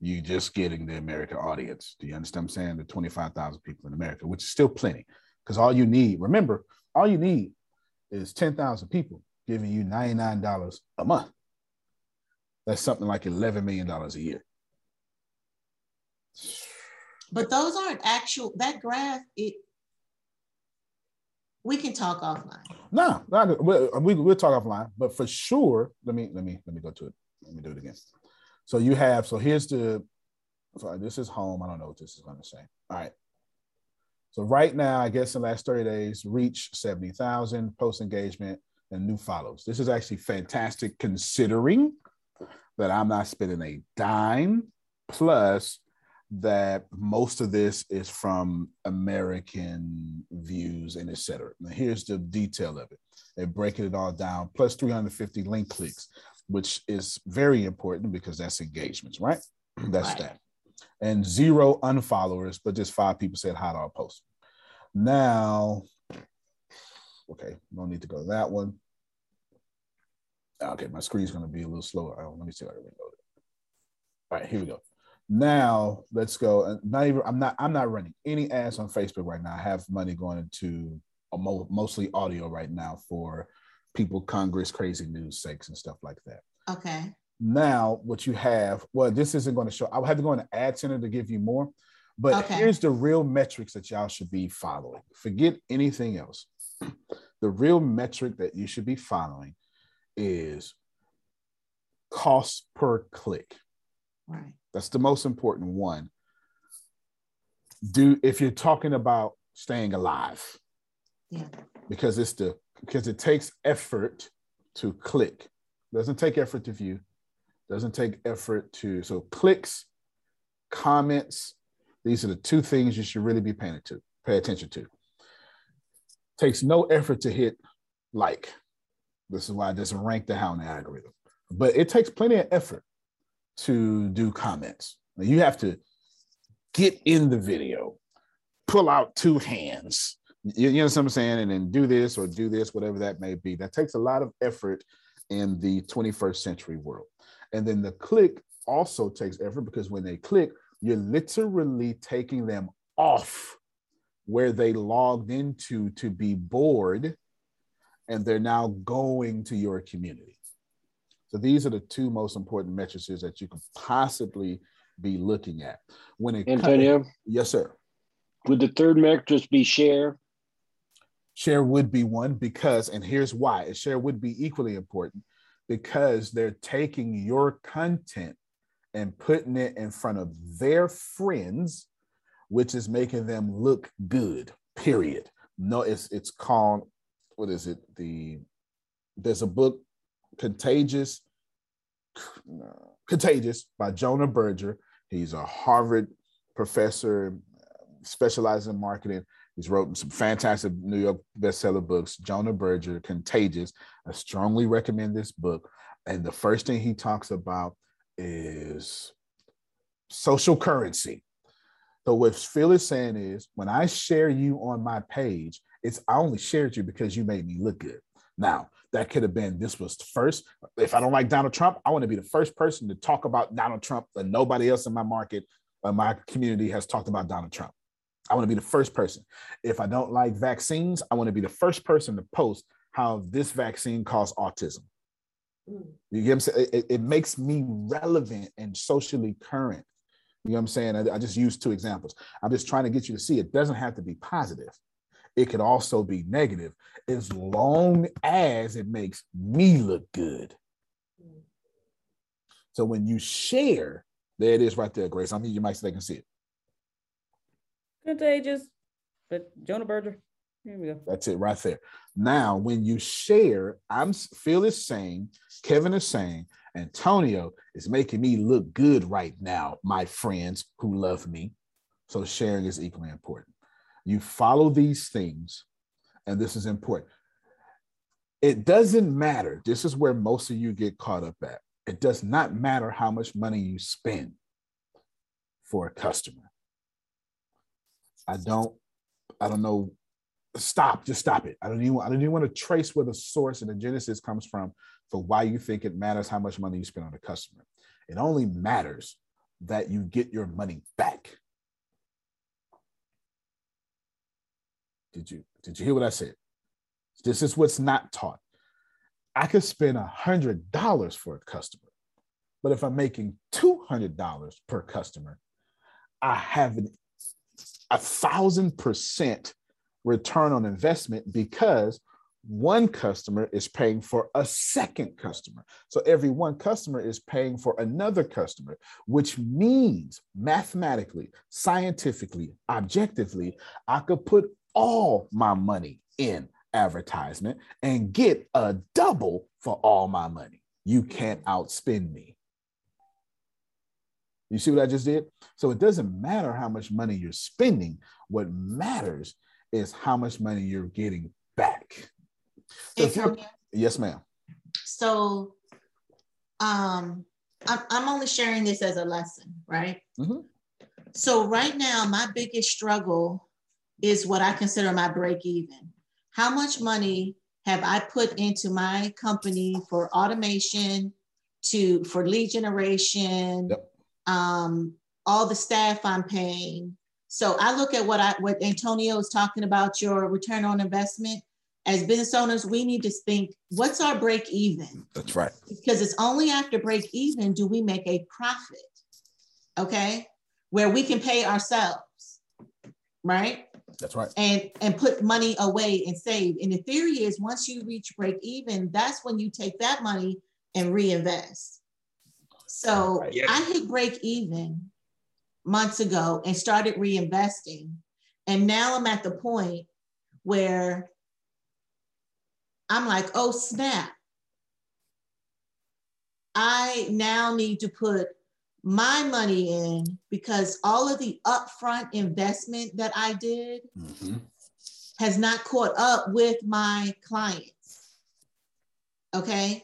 you're just getting the American audience. Do you understand what I'm saying? The 25,000 people in America, which is still plenty, because all you need, remember, all you need is 10,000 people giving you $99 a month. That's something like $11 million a year. But those aren't actual, that graph, we can talk offline. No, we'll talk offline, but for sure, let me go to it. Let me do it again. So you have, so here's the, sorry, this is home. I don't know what this is going to say. All right. So right now, I guess in the last 30 days, reach 70,000, post engagement, and new follows. This is actually fantastic considering that I'm not spending a dime, plus that most of this is from American views and et cetera. Now here's the detail of it. They're breaking it all down, plus 350 link clicks, which is very important because that's engagements, right? That's right. That. And 0 unfollowers, but just 5 people said hi to our post. Now, okay, don't need to go to that one. Okay, my screen's gonna be a little slower. Oh, let me see how I reload it. All right, here we go. Now let's go. Not even, I'm not running any ads on Facebook right now. I have money going into mostly audio right now for people, Congress, crazy news sakes and stuff like that. Okay. Now what you have, well, this isn't going to show. I would have to go in the ad center to give you more, but here's the real metrics that y'all should be following. Forget anything else. The real metric that you should be following is cost per click. Right. That's the most important one. If you're talking about staying alive, yeah, because it takes effort to click. Doesn't take effort to view. Doesn't take effort to, so clicks, comments. These are the two things you should really be pay attention to. Takes no effort to hit like. This is why it doesn't rank the hell in the algorithm. But it takes plenty of effort to do comments. You have to get in the video, pull out two hands, you know what I'm saying? And then do this or do this, whatever that may be. That takes a lot of effort in the 21st century world. And then the click also takes effort, because when they click, you're literally taking them off where they logged into to be bored, and they're now going to your community. So these are the two most important metrics that you can possibly be looking at. When it Antonio, comes, yes, sir. Would the third metric be share? Share would be one, because, and here's why, share would be equally important, because they're taking your content and putting it in front of their friends, which is making them look good, period. No, it's called, what is it? There's a book, Contagious by Jonah Berger. He's a Harvard professor, specialized in marketing. He's wrote some fantastic New York bestseller books. Jonah Berger, Contagious. I strongly recommend this book. And the first thing he talks about is social currency. So what Phil is saying is, when I share you on my page, I only shared you because you made me look good. Now, that could have been, this was first. If I don't like Donald Trump, I want to be the first person to talk about Donald Trump, and nobody else in my market or my community has talked about Donald Trump. I want to be the first person. If I don't like vaccines, I want to be the first person to post how this vaccine caused autism. You get what I'm saying? It makes me relevant and socially current. You know what I'm saying? I just used two examples. I'm just trying to get you to see it doesn't have to be positive. It could also be negative, as long as it makes me look good. So when you share, there it is right there, Grace. I'm here, you might so they can see it. Contagious, but Jonah Berger. Here we go. That's it right there. Now, when you share, Phil is saying, Kevin is saying, Antonio is making me look good right now, my friends who love me. So sharing is equally important. You follow these things, and this is important. It doesn't matter. This is where most of you get caught up at. It does not matter how much money you spend for a customer. I don't know. Stop, just stop it. I don't even want to trace where the source and the genesis comes from for why you think it matters how much money you spend on a customer. It only matters that you get your money back. Did you hear what I said? This is what's not taught. I could spend $100 for a customer, but if I'm making $200 per customer, I have 1,000% return on investment, because one customer is paying for a second customer. So every one customer is paying for another customer, which means mathematically, scientifically, objectively, I could put all my money in advertisement and get a double for all my money. You can't outspend me. You see what I just did? So it doesn't matter how much money you're spending. What matters is how much money you're getting back. So yes, ma'am. So I'm only sharing this as a lesson, right? Mm-hmm. So right now, my biggest struggle is what I consider my break even. How much money have I put into my company for automation, for lead generation, yep, all the staff I'm paying. So I look at what Antonio is talking about, your return on investment. As business owners, we need to think, what's our break even? That's right. Because it's only after break even do we make a profit, okay? Where we can pay ourselves. Right? That's right. And put money away and save. And the theory is, once you reach break even, that's when you take that money and reinvest. So yeah. I hit break even months ago and started reinvesting. And now I'm at the point where I'm like, oh snap. I now need to put my money in, because all of the upfront investment that I did has not caught up with my clients. Okay.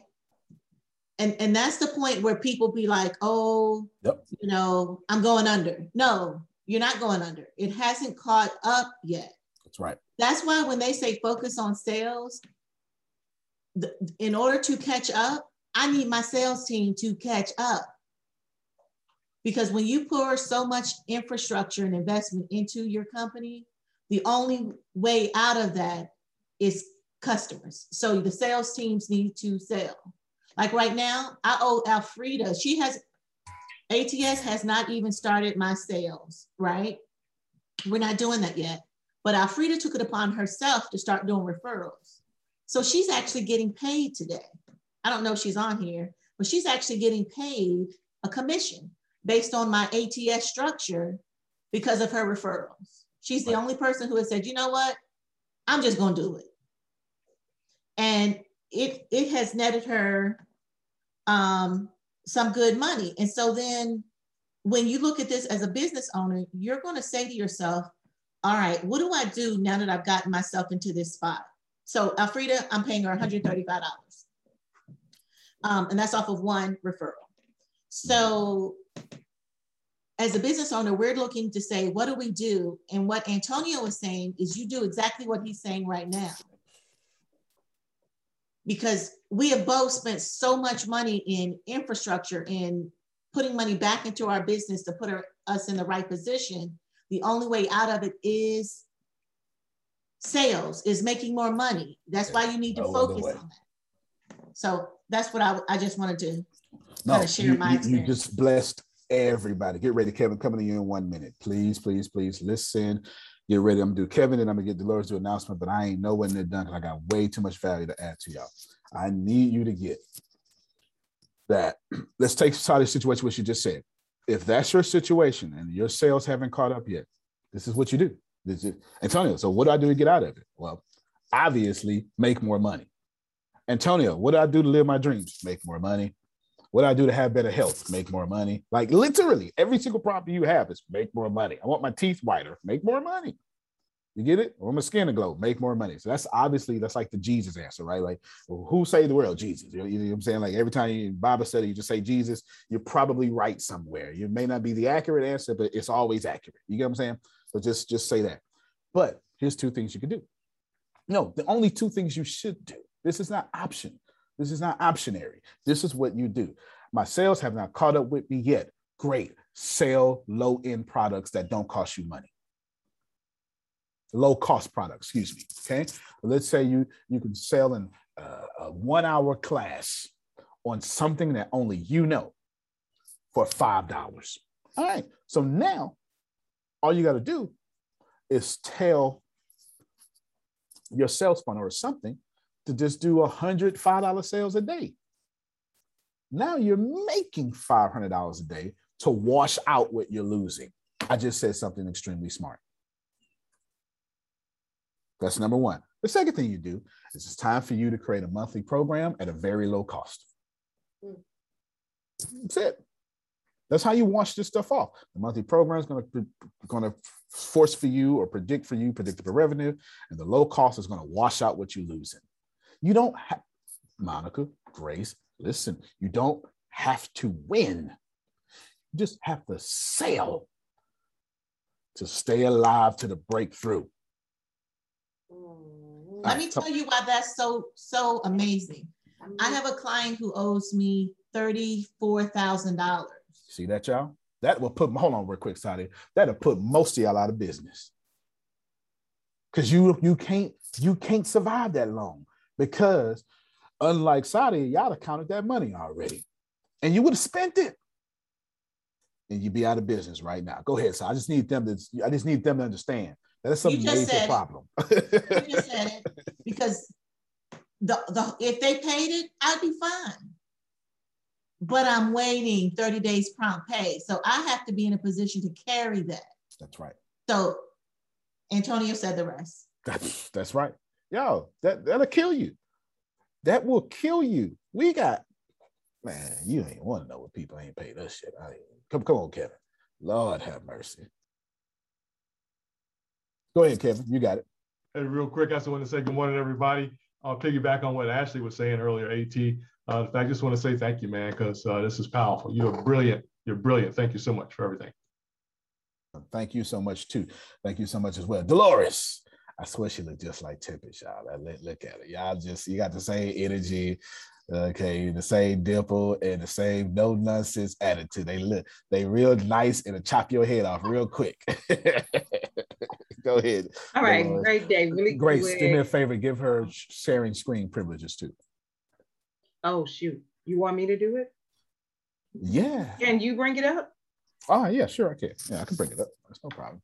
And that's the point where people be like, oh, yep, you know, I'm going under. No, you're not going under. It hasn't caught up yet. That's right. That's why when they say focus on sales, in order to catch up, I need my sales team to catch up. Because when you pour so much infrastructure and investment into your company, the only way out of that is customers. So the sales teams need to sell. Like right now, I owe Alfreda. ATS has not even started my sales, right? We're not doing that yet. But Alfreda took it upon herself to start doing referrals. So she's actually getting paid today. I don't know if she's on here, but she's actually getting paid a commission based on my ATS structure because of her referrals. She's the only person who has said, you know what? I'm just going to do it. And it has netted her some good money. And so then when you look at this as a business owner, you're going to say to yourself, all right, what do I do now that I've gotten myself into this spot? So Alfreda, I'm paying her $135. And that's off of one referral. So as a business owner, we're looking to say, what do we do? And what Antonio is saying is you do exactly what he's saying right now. Because we have both spent so much money in infrastructure and putting money back into our business to put us in the right position. The only way out of it is sales, is making more money. That's why you need to focus on that. So that's what I just wanted to kind of share my experience. You just blessed everybody. Get ready, Kevin, coming to you in 1 minute. Please, please, please listen. Get ready. I'm going to do Kevin and I'm going to get Dolores to do an announcement, but I ain't know when they're done because I got way too much value to add to y'all. I need you to get that. Let's take Sadia's situation, what she just said. If that's your situation and your sales haven't caught up yet, this is what you do. This is, Antonio, so what do I do to get out of it? Well, obviously, make more money. Antonio, what do I do to live my dreams? Make more money. What do I do to have better health? Make more money. Like literally every single problem you have is make more money. I want my teeth whiter. Make more money. You get it? I want my skin to glow. Make more money. So that's obviously, that's like the Jesus answer, right? Like, well, who saved the world? Jesus. You know what I'm saying? Like every time you Bible study, you just say Jesus, you're probably right somewhere. You may not be the accurate answer, but it's always accurate. You get what I'm saying? So just say that. But here's two things you can do. No, the only two things you should do. This is not option. This is not optionary. This is what you do. My sales have not caught up with me yet. Great. Sell low-end products that don't cost you money. Low-cost products, excuse me. Okay. Let's say you can sell in a one-hour class on something that only you know for $5. All right. So now all you got to do is tell your sales funnel or something to just do $105 sales a day. Now you're making $500 a day to wash out what you're losing. I just said something extremely smart. That's number one. The second thing you do is it's time for you to create a monthly program at a very low cost. That's it. That's how you wash this stuff off. The monthly program is going to force for you or predict for you predictable revenue, and the low cost is going to wash out what you're losing. You don't have, Monica, Grace, listen, you don't have to win. You just have to sell to stay alive to the breakthrough. Let me tell you why that's so amazing. I have a client who owes me $34,000. See that, y'all? That will put, hold on real quick, Sadia. That'll put most of y'all out of business. Because you can't survive that long. Because unlike Sadia, y'all have counted that money already. And you would have spent it. And you'd be out of business right now. Go ahead, Sadia. I just need them to understand. That's a major problem. You just said it. Because if they paid it, I'd be fine. But I'm waiting 30 days prompt pay. So I have to be in a position to carry that. That's right. So Antonio said the rest. That's right. Yo, that'll kill you. That will kill you. We got, man, you ain't want to know what people ain't paid us shit. Come on, Kevin. Lord have mercy. Go ahead, Kevin. You got it. Hey, real quick, I just want to say good morning, everybody. I'll piggyback on what Ashley was saying earlier, AT. I just want to say thank you, man, because this is powerful. You are brilliant. You're brilliant. Thank you so much for everything. Thank you so much, too. Thank you so much as well. Dolores, I swear she looked just like Tempest, y'all. Look at it. Y'all just, you got the same energy, okay, the same dimple and the same no-nonsense attitude. They real nice and chop your head off real quick. Go ahead. All right, great day. Really Grace, quick. Do me a favor. Give her sharing screen privileges, too. Oh, shoot. You want me to do it? Yeah. Can you bring it up? Oh, yeah, sure I can. Yeah, I can bring it up. That's no problem.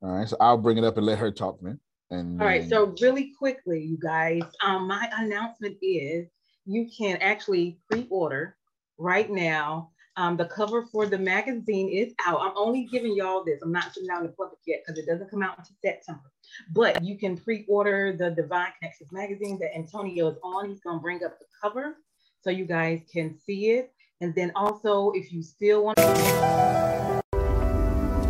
All right, so I'll bring it up and let her talk, man. And all right, so really quickly, you guys, my announcement is you can actually pre-order right now. The cover for the magazine is out. I'm only giving y'all this. I'm not putting out in the public yet because it doesn't come out until September. But you can pre-order the Divine Connections magazine that Antonio is on. He's going to bring up the cover so you guys can see it. And then also, if you still want to...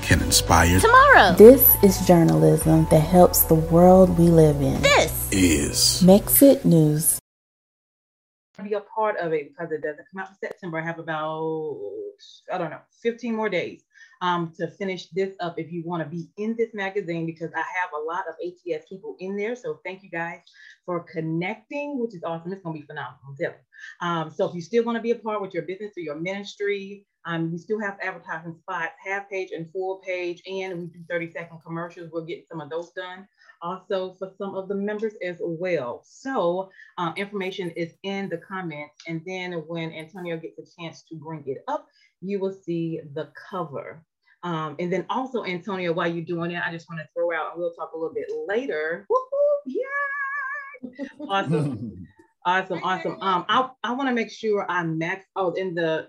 can inspire tomorrow. This is journalism that helps the world we live in. This is Mexit News. Be a part of it because it doesn't come out in September. I have about, 15 more days to finish this up if you want to be in this magazine because I have a lot of ATS people in there. So thank you guys for connecting, which is awesome. It's going to be phenomenal. So if you still want to be a part with your business or your ministry, we still have advertising spots, half page and full page, and we do 30-second commercials. We'll get some of those done also for some of the members as well. So information is in the comments. And then when Antonio gets a chance to bring it up, you will see the cover. And then also, Antonio, while you're doing it, I just want to throw out, and we'll talk a little bit later. Yeah. Awesome. Awesome. I want to make sure I max out in the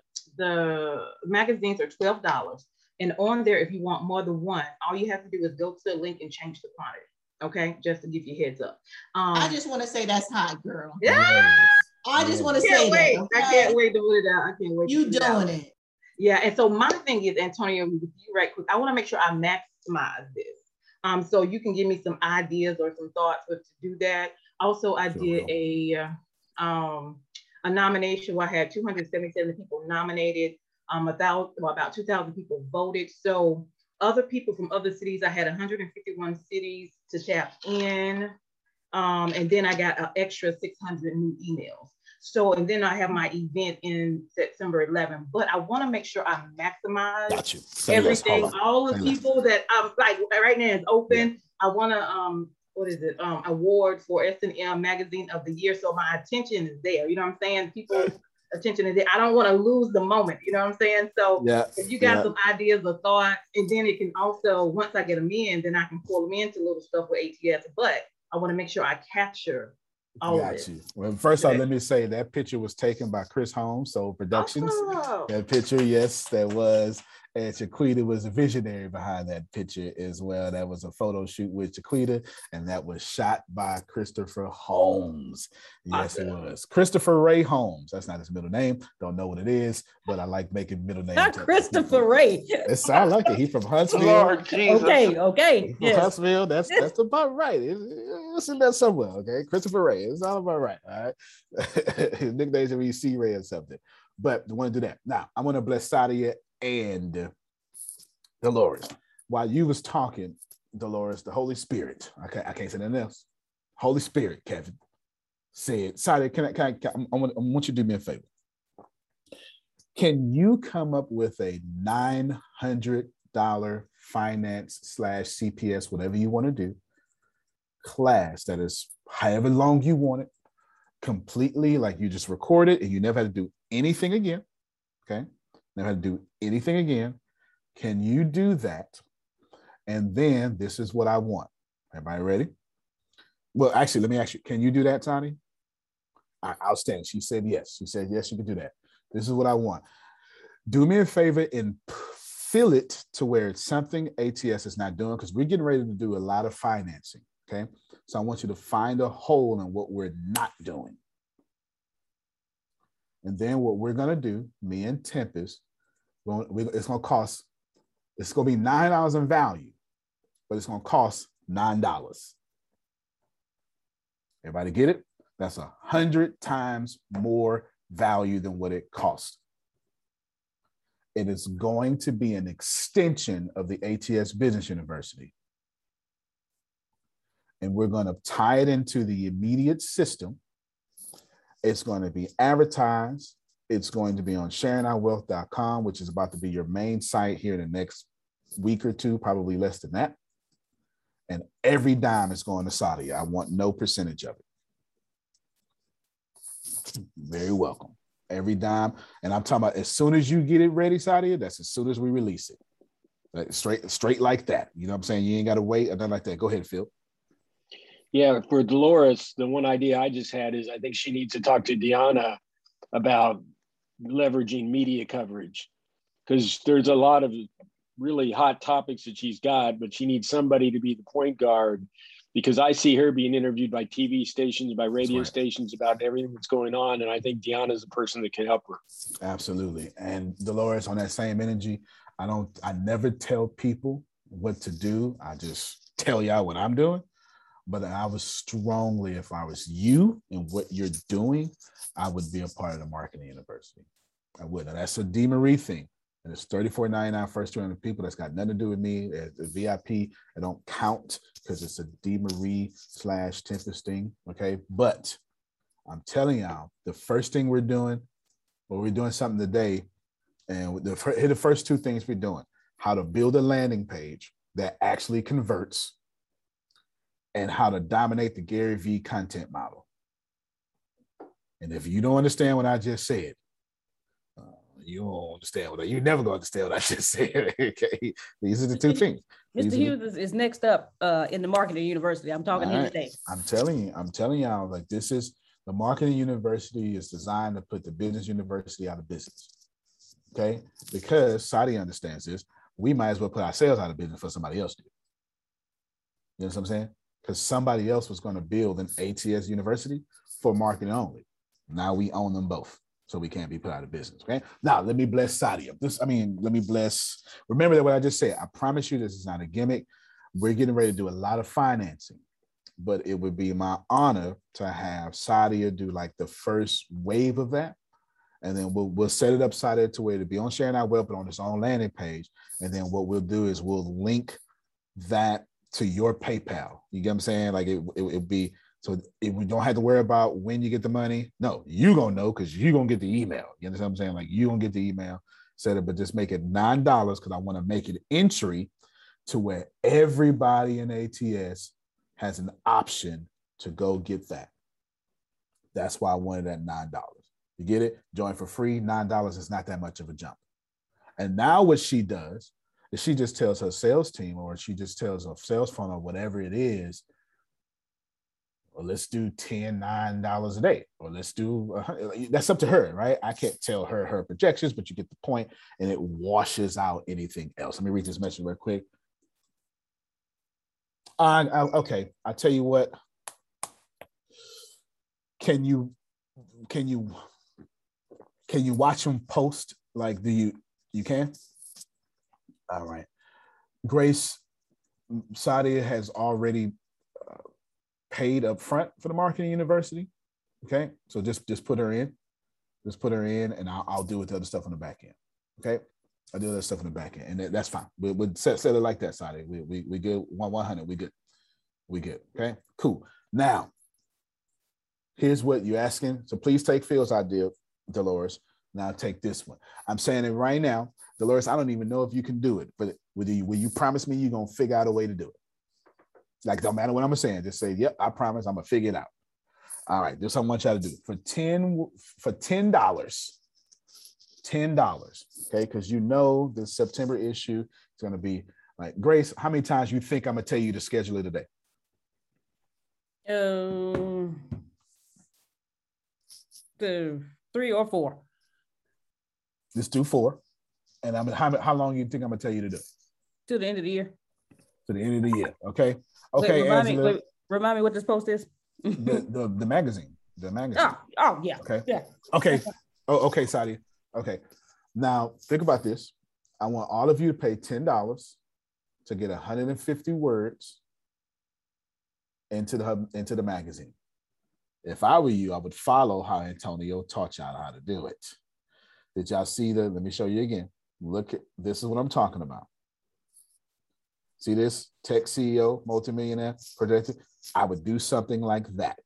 magazines are $12. And on there, if you want more than one, all you have to do is go to the link and change the quantity. Okay, just to give you a heads up. I just want to say that's hot, girl. Yeah. I just want to say wait. That. Okay? I can't wait to put it out. I can't wait. You to doing it. Yeah. And so my thing is, Antonio, with you right quick, I want to make sure I maximize this. So you can give me some ideas or some thoughts what to do that. Also, I did a nomination where I had 277 people nominated, about 2,000 people voted. So other people from other cities, I had 151 cities to tap in. And then I got an extra 600 new emails. So, and then I have my event in September 11th, but I want to make sure I maximize everything. All the people that I'm like right now is open. Yeah. I want to, award for S&M Magazine of the Year. So my attention is there. You know what I'm saying? People's attention is there. I don't want to lose the moment. You know what I'm saying? So if you got some ideas or thoughts, and then it can also, once I get them in, then I can pull them into little stuff with ATS. But I want to make sure I capture all of it. Well, first off, let me say that picture was taken by Chris Holmes. So Productions. Oh. That picture, yes, that was. And Chiquita was a visionary behind that picture as well. That was a photo shoot with Chiquita, and that was shot by Christopher Holmes. Yes, it was. Christopher Ray Holmes. That's not his middle name. Don't know what it is, but I like making middle names. Not Christopher Ray. It sounds like it. He's from Huntsville. Lord Jesus. Okay. Yes. Huntsville. That's about right. It's in there somewhere, okay? Christopher Ray. It's all about right, all right? His nicknames are C. Ray or something. But I want to do that. Now, I want to bless Sadia and Dolores. While you was talking, Dolores, the Holy Spirit, okay, I can't say nothing else. Holy Spirit, Kevin, said, Sadia, I want you to do me a favor. Can you come up with a $900 dollar finance slash CPS, whatever you want to do, class that is however long you want it, completely, like you just record it and you never had to do anything again. Okay. Never had to do anything again. Can you do that? And then this is what I want. Everybody ready? Well, actually, let me ask you, can you do that, Tani? Outstanding. She said yes. She said yes, you can do that. This is what I want. Do me a favor and fill it to where it's something ATS is not doing, because we're getting ready to do a lot of financing, okay? So I want you to find a hole in what we're not doing. And then what we're going to do, me and Tempest, it's going to cost, it's going to be $9 in value, but it's going to cost $9. Everybody get it? That's 100 times more value than what it costs. It is going to be an extension of the ATS Business University. And we're going to tie it into the immediate system. It's going to be advertised. It's going to be on sharingourwealth.com, which is about to be your main site here in the next week or two, probably less than that. And every dime is going to Sadia. I want no percentage of it. Very welcome. Every dime. And I'm talking about as soon as you get it ready, Sadia, that's as soon as we release it. Like straight like that. You know what I'm saying? You ain't got to wait or nothing like that. Go ahead, Phil. Yeah, for Dolores, the one idea I just had is I think she needs to talk to Deanna about leveraging media coverage, because there's a lot of really hot topics that she's got, but she needs somebody to be the point guard, because I see her being interviewed by TV stations, by radio stations about everything that's going on. And I think Deanna's the person that can help her. Absolutely. And Dolores, on that same energy, I never tell people what to do. I just tell y'all what I'm doing. But I was strongly, if I was you and what you're doing, I would be a part of the Marketing University. I would. Now, that's a DeMarie thing. And it's $34.99 first 200 people. That's got nothing to do with me. The VIP, I don't count because it's a DeMarie / Tempest thing. Okay. But I'm telling y'all, the first thing we're doing, well, we're doing something today. And the first two things we're doing, how to build a landing page that actually converts and how to dominate the Gary V content model. And if you don't understand what I just said, you don't understand what you're never going to understand what I just said. Okay, these are the two things. Mr. Hughes is next up in the Marketing University. I'm talking to him today. I'm telling y'all, like, this is the Marketing University is designed to put the business university out of business. Okay, because Sadia understands this, we might as well put ourselves out of business for somebody else to do. You know what I'm saying? Because somebody else was going to build an ATS University for marketing only. Now we own them both. So we can't be put out of business, okay? Now, let me bless Sadia. Remember that what I just said, I promise you this is not a gimmick. We're getting ready to do a lot of financing, but it would be my honor to have Sadia do like the first wave of that. And then we'll set it up, Sadia, to where it'll be on Sharing Our Wealth, but on its own landing page. And then what we'll do is we'll link that to your PayPal. You get what I'm saying? Like it be, so we don't have to worry about when you get the money. No, you gonna know, because you gonna get the email. You understand what I'm saying? Like you gonna get the email, set it, but just make it $9, because I want to make it entry to where everybody in ATS has an option to go get that. That's why I wanted that $9. You get it? Join for free. $9 is not that much of a jump. And now what she does, she just tells her sales team, or she just tells her sales funnel, or whatever it is, well, let's do $9 a day, or let's do $100. That's up to her, right? I can't tell her projections, but you get the point, and it washes out anything else. Let me read this message real quick. Okay, I'll tell you what. Can you watch them post? Like, you can? All right. Grace, Sadia has already paid up front for the Marketing University. Okay. So just put her in. Just put her in, and I'll deal with the other stuff on the back end. Okay. I'll deal with that stuff on the back end. And that's fine. We'll set it like that, Sadia. We good. 100. We good. We good. Okay. Cool. Now, here's what you're asking. So please take Phil's idea, Dolores. Now take this one. I'm saying it right now. Dolores, I don't even know if you can do it, but will you promise me you're going to figure out a way to do it? Like, don't matter what I'm saying. Just say, yep, I promise I'm going to figure it out. All right, there's something I want y'all to do. For $10, okay? Because you know the September issue is going to be like, Grace, how many times you think I'm going to tell you to schedule it today? Three or four. Let's do four. And I'm how long do you think I'm going to tell you to do? To the end of the year. To the end of the year, okay? Okay, remind me what this post is. The magazine. The magazine. Oh yeah. Okay. Yeah. Okay. Oh, okay, Sadia. Okay. Now think about this. I want all of you to pay $10 to get 150 words into the magazine. If I were you, I would follow how Antonio taught y'all how to do it. Did y'all see the? Let me show you again. Look at this, is what I'm talking about. See this? Tech CEO, multimillionaire, projected. I would do something like that.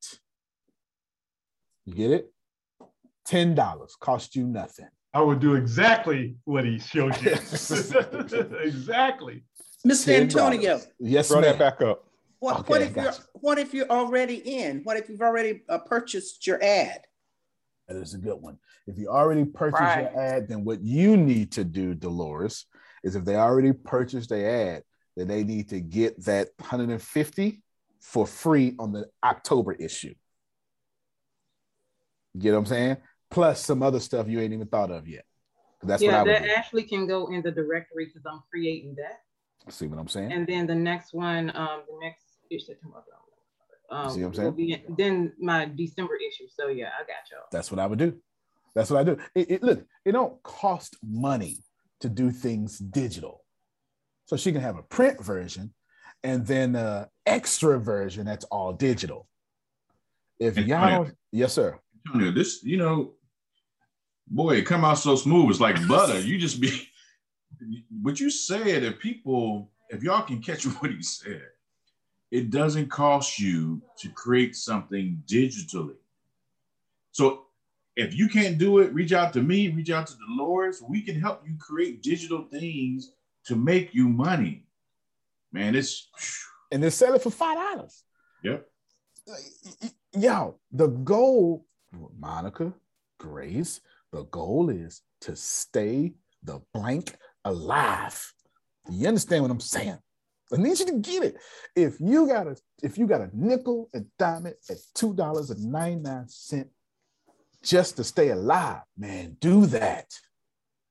You get it? $10 cost you nothing. I would do exactly what he showed you. Exactly. Mr. Antonio. Yes, run that back up. What if you're already in? What if you've already purchased your ad? That is a good one. If you already purchased your ad, then what you need to do, Dolores, is if they already purchased their ad, then they need to get that 150 for free on the October issue. You get what I'm saying? Plus some other stuff you ain't even thought of yet. That's what I would do. Actually can go in the directory because I'm creating that. See what I'm saying? And then the next one, the next issue tomorrow. See what I'm saying? Then my December issue. So yeah, I got y'all. That's what I would do. That's what I do. Look, it don't cost money to do things digital. So she can have a print version and then an extra version that's all digital. If y'all, yes, sir. This, you know, boy, it come out so smooth. It's like butter. You just be, what you said, if y'all can catch what he said, it doesn't cost you to create something digitally. So if you can't do it, reach out to me, reach out to Dolores. We can help you create digital things to make you money. Man, it's... And they sell it for $5. Yep. Yo, the goal... Monica, Grace, the goal is to stay the blank alive. You understand what I'm saying? I need you to get it. If you got a nickel and dime it at $2.99 just to stay alive, man, do that.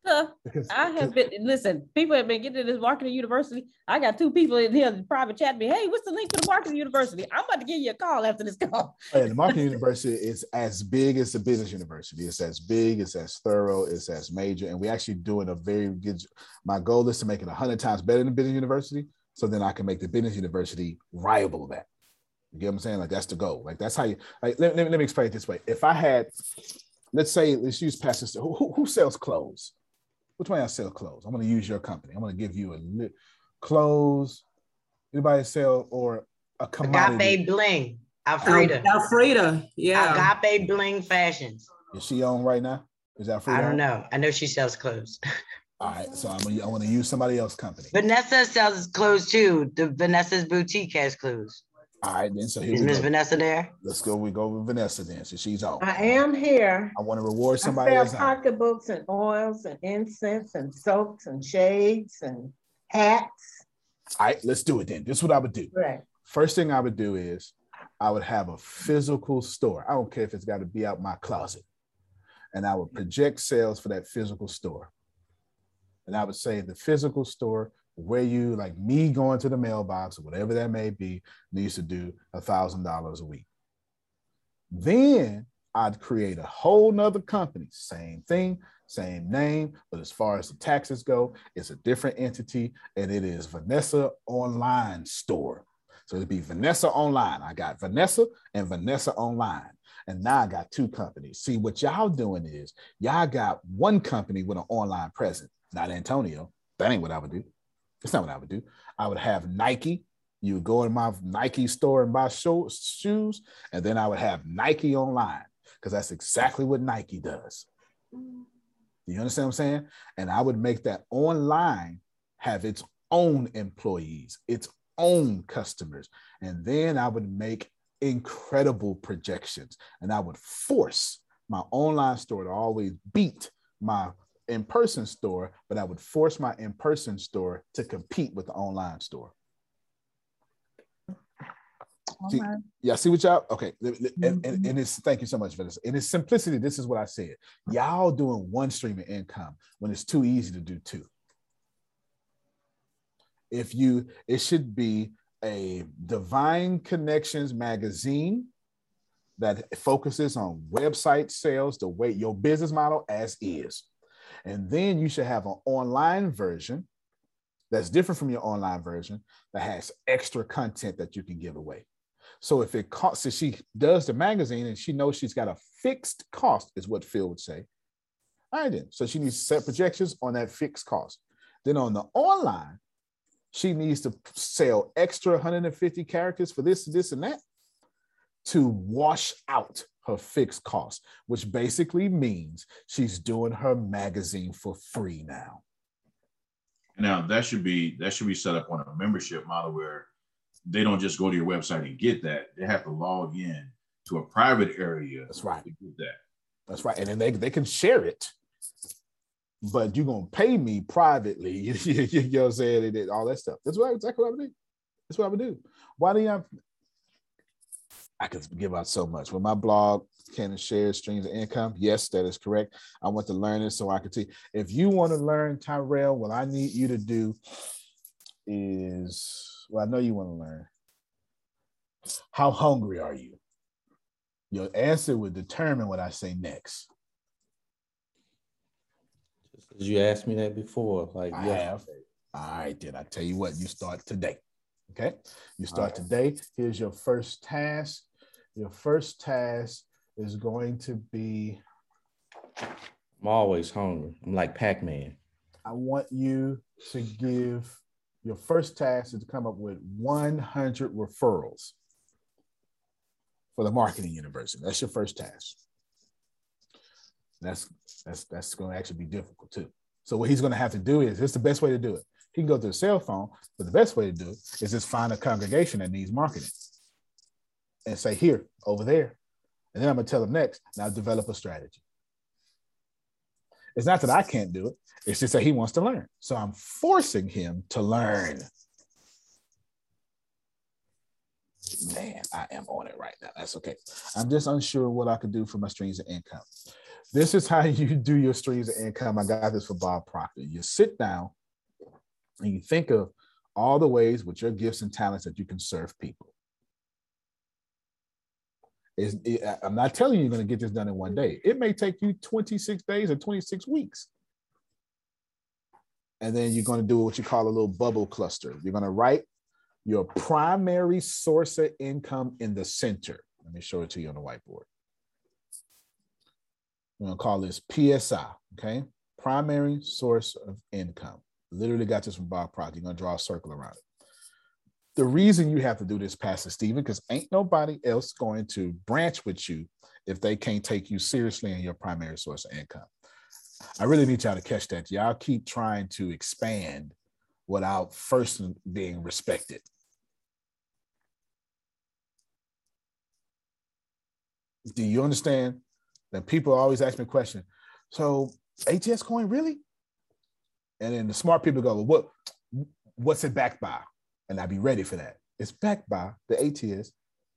Huh. People have been getting to this Marketing University. I got two people in here in private chat me. Hey, what's the link to the Marketing University? I'm about to give you a call after this call. Hey, the Marketing University is as big as the Business University. It's as big, it's as thorough, it's as major, and we're actually doing a very good. My goal is to make it 100 times better than Business University, so then I can make the Business University rival that. You get what I'm saying? Like that's the goal. Like that's how you. Like let me explain it this way. If I had, let's use Pastor. Who sells clothes? Which one y'all sell clothes? I'm going to use your company. I'm going to give you clothes. Anybody sell or a commodity? Agape Bling. Alfreda. Yeah. Agape Bling Fashions. Is she on right now? Is that Alfreda? I don't know. I know she sells clothes. All right. So I want to use somebody else's company. Vanessa sells clothes too. The Vanessa's boutique has clothes. All right, then. So is Miss Vanessa there? Let's go. We go with Vanessa then. So she's on. I am here. I want to reward somebody. I sell pocketbooks and oils and incense and soaps and shades and hats. All right, let's do it then. This is what I would do. Right. First thing I would do is I would have a physical store. I don't care if it's got to be out my closet, and I would project sales for that physical store. And I would say the physical store, where you like me going to the mailbox or whatever that may be, needs to do $1,000 a week. Then I'd create a whole nother company, same thing, same name, but as far as the taxes go, it's a different entity, and it is Vanessa Online Store. So it'd be Vanessa Online. I got Vanessa and Vanessa Online. And now I got two companies. See, what y'all doing is y'all got one company with an online presence, not Antonio. That ain't what I would do. That's not what I would do. I would have Nike. You would go in my Nike store and buy shoes, and then I would have Nike Online, because that's exactly what Nike does. Do you understand what I'm saying? And I would make that online have its own employees, its own customers. And then I would make incredible projections. And I would force my online store to always beat my in-person store, but I would force my in-person store to compete with the online store. See, yeah, see what y'all, okay. And it's, thank you so much, Vanessa. In its simplicity, this is what I said. Y'all doing one stream of income when it's too easy to do two. If you, it should be a Divine Connections magazine that focuses on website sales, the way your business model as is. And then you should have an online version that's different from your online version that has extra content that you can give away. So if it costs, if she does the magazine and she knows she's got a fixed cost, is what Phil would say. All right, then. So she needs to set projections on that fixed cost. Then on the online, she needs to sell extra 150 characters for this, this, and that to wash out her fixed cost, which basically means she's doing her magazine for free now. Now that should be set up on a membership model where they don't just go to your website and get that. They have to log in to a private area. That's right. To get that. That's right. And then they can share it. But you're gonna pay me privately. You know what I'm saying? They did all that stuff. That's what exactly what I would do. That's what I would do. Why do y'all? I could give out so much. With my blog, can share streams of income? Yes, that is correct. I want to learn it so I can teach. If you want to learn, Tyrell, what I need you to do is, well, I know you want to learn. How hungry are you? Your answer would determine what I say next. Just as you asked me that before. Like I have. All right, then. I tell you what, you start today. Okay? You start today. Here's your first task. Your first task is going to be. I'm always hungry. I'm like Pac-Man. I want you to give your first task is to come up with 100 referrals for the Marketing University. That's your first task. That's going to actually be difficult too. So what he's going to have to do is, it's the best way to do it. He can go through a cell phone, but the best way to do it is just find a congregation that needs marketing. And say, here, over there. And then I'm going to tell them next, now develop a strategy. It's not that I can't do it. It's just that he wants to learn. So I'm forcing him to learn. Man, I am on it right now. That's okay. I'm just unsure what I could do for my streams of income. This is how you do your streams of income. I got this for Bob Proctor. You sit down and you think of all the ways with your gifts and talents that you can serve people. I'm not telling you you're going to get this done in one day. It may take you 26 days or 26 weeks. And then you're going to do what you call a little bubble cluster. You're going to write your primary source of income in the center. Let me show it to you on the whiteboard. We're going to call this PSI, okay? Primary source of income. Literally got this from Bob Proctor. You're going to draw a circle around it. The reason you have to do this, Pastor Steven, because ain't nobody else going to branch with you if they can't take you seriously in your primary source of income. I really need y'all to catch that. Y'all keep trying to expand without first being respected. Do you understand that people always ask me a question? So ATS coin, really? And then the smart people go, well, what's it backed by? And I'd be ready for that. It's backed by the ATS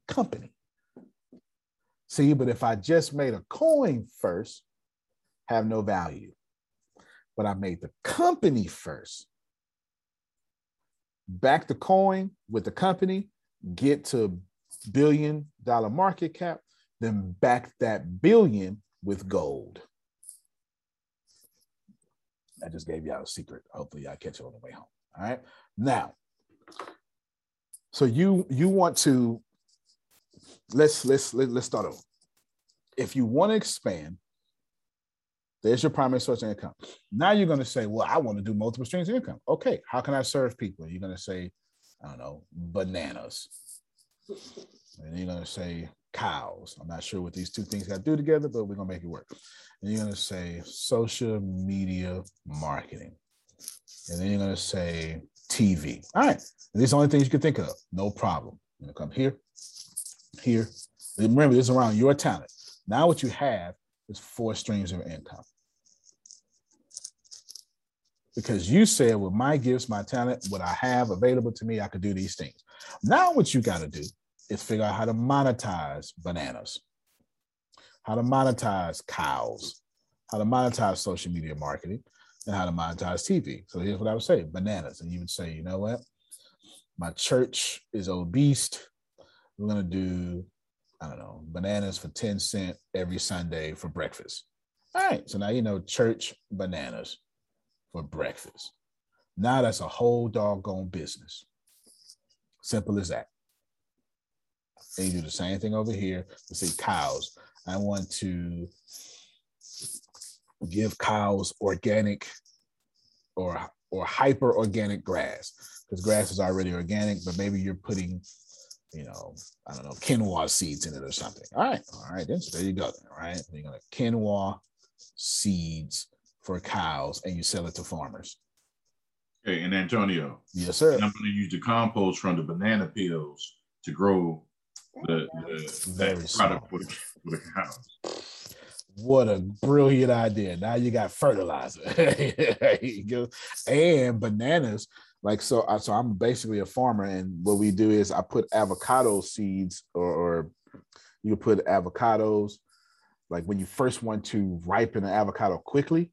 company. See, but if I just made a coin first, have no value. But I made the company first. Back the coin with the company, get to $1 billion market cap, then back that billion with gold. I just gave y'all a secret. Hopefully y'all catch it on the way home. All right. Now, so you want to, let's start over. If you want to expand, there's your primary source of income. Now you're going to say, well, I want to do multiple streams of income. Okay, how can I serve people? You're going to say, I don't know, bananas. And you're going to say cows. I'm not sure what these two things got to do together, but we're going to make it work. And you're going to say social media marketing. And then you're going to say TV. All right. These are the only things you can think of. No problem. You're going to come here, here. And remember, this is around your talent. Now what you have is four streams of income. Because you said, with my gifts, my talent, what I have available to me, I could do these things. Now what you got to do is figure out how to monetize bananas, how to monetize cows, how to monetize social media marketing, and how to monetize TV. So here's what I would say, bananas. And you would say, you know what? My church is obese. We're going to do, I don't know, bananas for 10 cents every Sunday for breakfast. All right. So now, you know, church bananas for breakfast. Now that's a whole doggone business. Simple as that. And you do the same thing over here. Let's say cows. I want to give cows organic or hyper organic grass, because grass is already organic, but maybe you're putting, you know, I don't know, quinoa seeds in it or something. All right, then so there you go. All right, you're gonna quinoa seeds for cows, and you sell it to farmers. Okay, and Antonio. Yes, sir. And I'm going to use the compost from the banana peels to grow the product for the cows. What a brilliant idea. Now you got fertilizer. And bananas. Like, so I'm basically a farmer, and what we do is I put avocado seeds, or you put avocados, like when you first want to ripen an avocado quickly.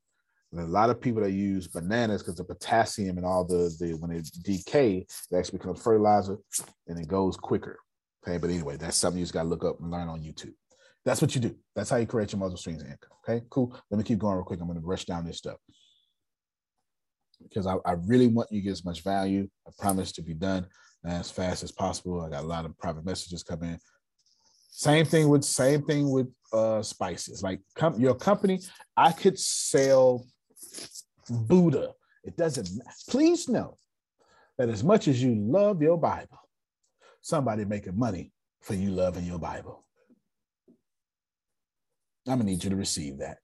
And a lot of people that use bananas, because the potassium and all the when it decay, it actually becomes fertilizer and it goes quicker. Okay, but anyway, that's something you just got to look up and learn on YouTube. That's what you do. That's how you create your multiple streams of income. Okay, cool. Let me keep going real quick. I'm going to rush down this stuff because I really want you to get as much value. I promise to be done as fast as possible. I got a lot of private messages coming in. Same thing with spices. Like your company, I could sell Buddha. It doesn't matter. Please know that as much as you love your Bible, somebody making money for you loving your Bible. I'm gonna need you to receive that.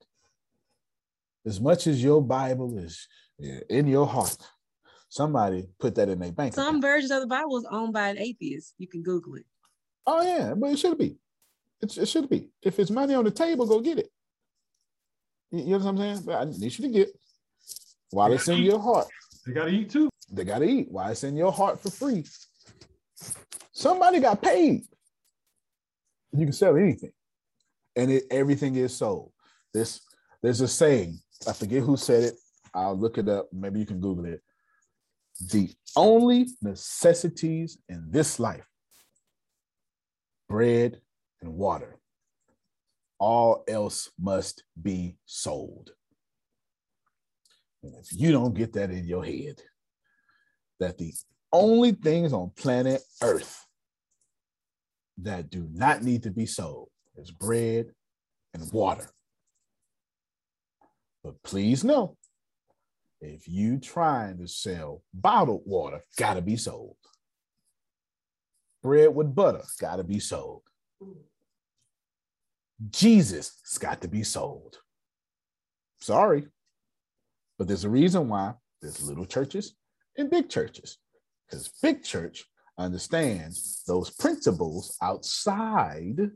As much as your Bible is in your heart, somebody put that in their bank. Some versions of the Bible is owned by an atheist. You can Google it. Oh yeah, but it should be. It should be. If it's money on the table, go get it. You know what I'm saying? But I need you to get while it's in your heart. They gotta eat too. They gotta eat while it's in your heart for free. Somebody got paid. You can sell anything, and everything is sold. There's a saying. I forget who said it. I'll look it up. Maybe you can Google it. The only necessities in this life: bread and water. All else must be sold. And if you don't get that in your head, that the only things on planet Earth that do not need to be sold is bread and water. But please know, if you trying to sell bottled water, gotta be sold. Bread with butter, gotta be sold. Jesus, it's got to be sold. Sorry, but there's a reason why there's little churches and big churches, because big church understands those principles outside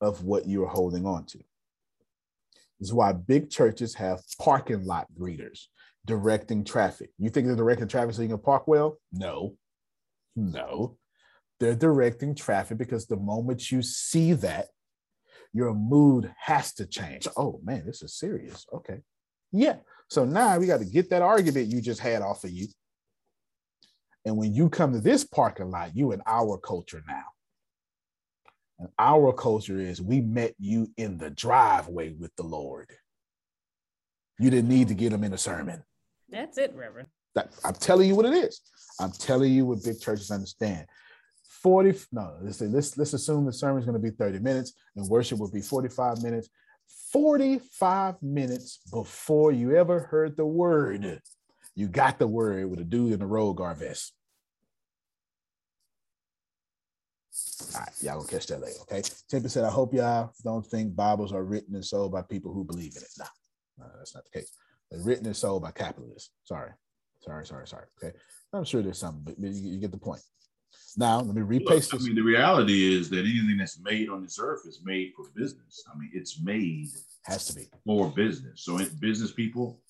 of what you're holding on to. This is why big churches have parking lot greeters directing traffic. You think they're directing traffic so you can park well? No. They're directing traffic because the moment you see that, your mood has to change. Oh man, this is serious. Okay. Yeah. So now we got to get that argument you just had off of you. And when you come to this parking lot, you in our culture now. And our culture is, we met you in the driveway with the Lord. You didn't need to get him in a sermon. That's it, Reverend. I'm telling you what it is. I'm telling you what big churches understand. Let's assume the sermon is going to be 30 minutes and worship will be 45 minutes. 45 minutes before you ever heard the word, you got the word with a dude in a roll guard vest. All right, y'all gonna catch that later, okay? Tempest said, I hope y'all don't think Bibles are written and sold by people who believe in it. No, no, that's not the case. They're written and sold by capitalists. Sorry, okay? I'm sure there's something, but you get the point. Now, let me repaste this. I mean, the reality is that anything that's made on this earth is made for business. I mean, it's made has to be for business. So business people,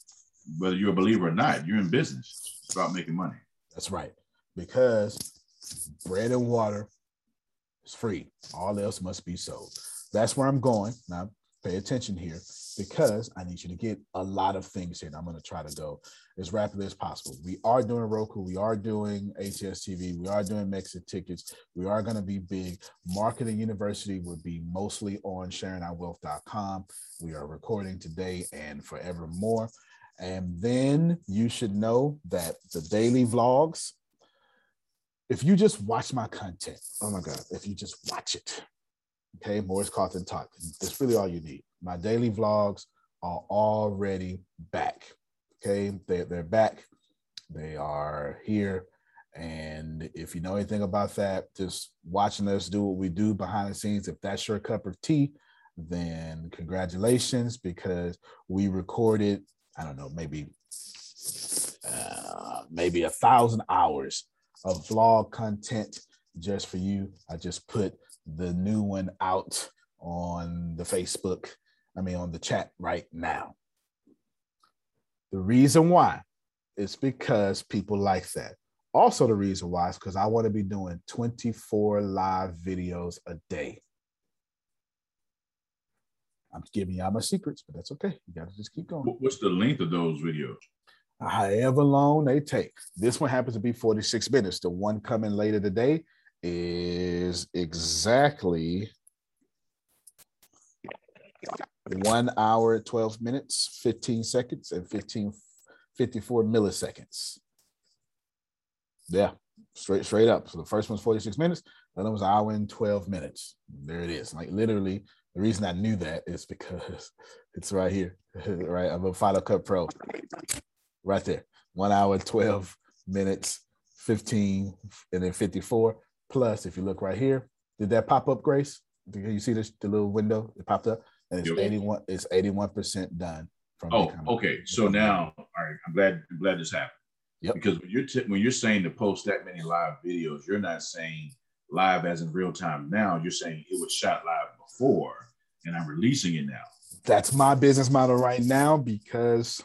whether you're a believer or not, you're in business. It's about making money. That's right. Because bread and water is free. All else must be sold. That's where I'm going. Now, pay attention here because I need you to get a lot of things here. And I'm going to try to go as rapidly as possible. We are doing Roku. We are doing ATS TV. We are doing Mexit tickets. We are going to be big. Marketing University will be mostly on sharingourwealth.com. We are recording today and forevermore. And then you should know that the daily vlogs, if you just watch my content, oh my God, if you just watch it, okay, more is caught than taught. That's really all you need. My daily vlogs are already back, okay? They're back, they are here. And if you know anything about that, just watching us do what we do behind the scenes, if that's your cup of tea, then congratulations, because we recorded, I don't know, maybe 1,000 hours of vlog content just for you. I just put the new one out on the Facebook, on the chat right now. The reason why is because people like that. Also, the reason why is because I want to be doing 24 live videos a day. I'm giving y'all my secrets, but that's okay. You got to just keep going. What's the length of those videos? However long they take. This one happens to be 46 minutes. The one coming later today is exactly 1 hour, 12 minutes, 15 seconds, and 54 milliseconds. Yeah, straight up. So the first one's 46 minutes. The other one's an hour and 12 minutes. There it is. Like literally, the reason I knew that is because it's right here, right? I'm a Final Cut Pro. Right there, 1 hour, 12 minutes, 15, and then 54. Plus, if you look right here, did that pop up, Grace? Did you see this, the little window? It popped up, and it's 81. It's 81% done. From okay. So now, all right. I'm glad this happened. Yep. Because when you're saying to post that many live videos, you're not saying live as in real time now. You're saying it was shot live before, and I'm releasing it now. That's my business model right now because.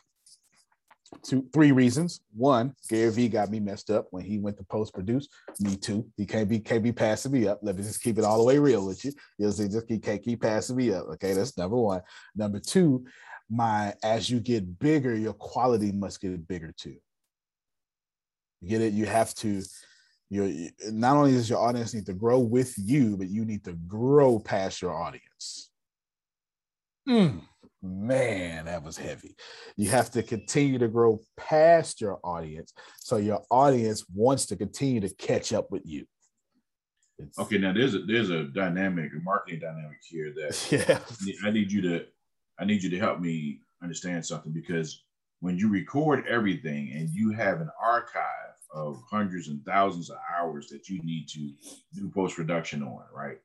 2, 3 reasons. One, Gary V got me messed up when he went to post-produce. Me too. He can't be passing me up. Let me just keep it all the way real with you. He can't keep passing me up. Okay, that's number one. Number two, as you get bigger, your quality must get bigger too. You get it? You have to, not only does your audience need to grow with you, but you need to grow past your audience. Man, that was heavy. You have to continue to grow past your audience so your audience wants to continue to catch up with you. Okay, now there's a dynamic, a marketing dynamic here that I need you to help me understand something, because when you record everything and you have an archive of hundreds and thousands of hours that you need to do post-production on, right?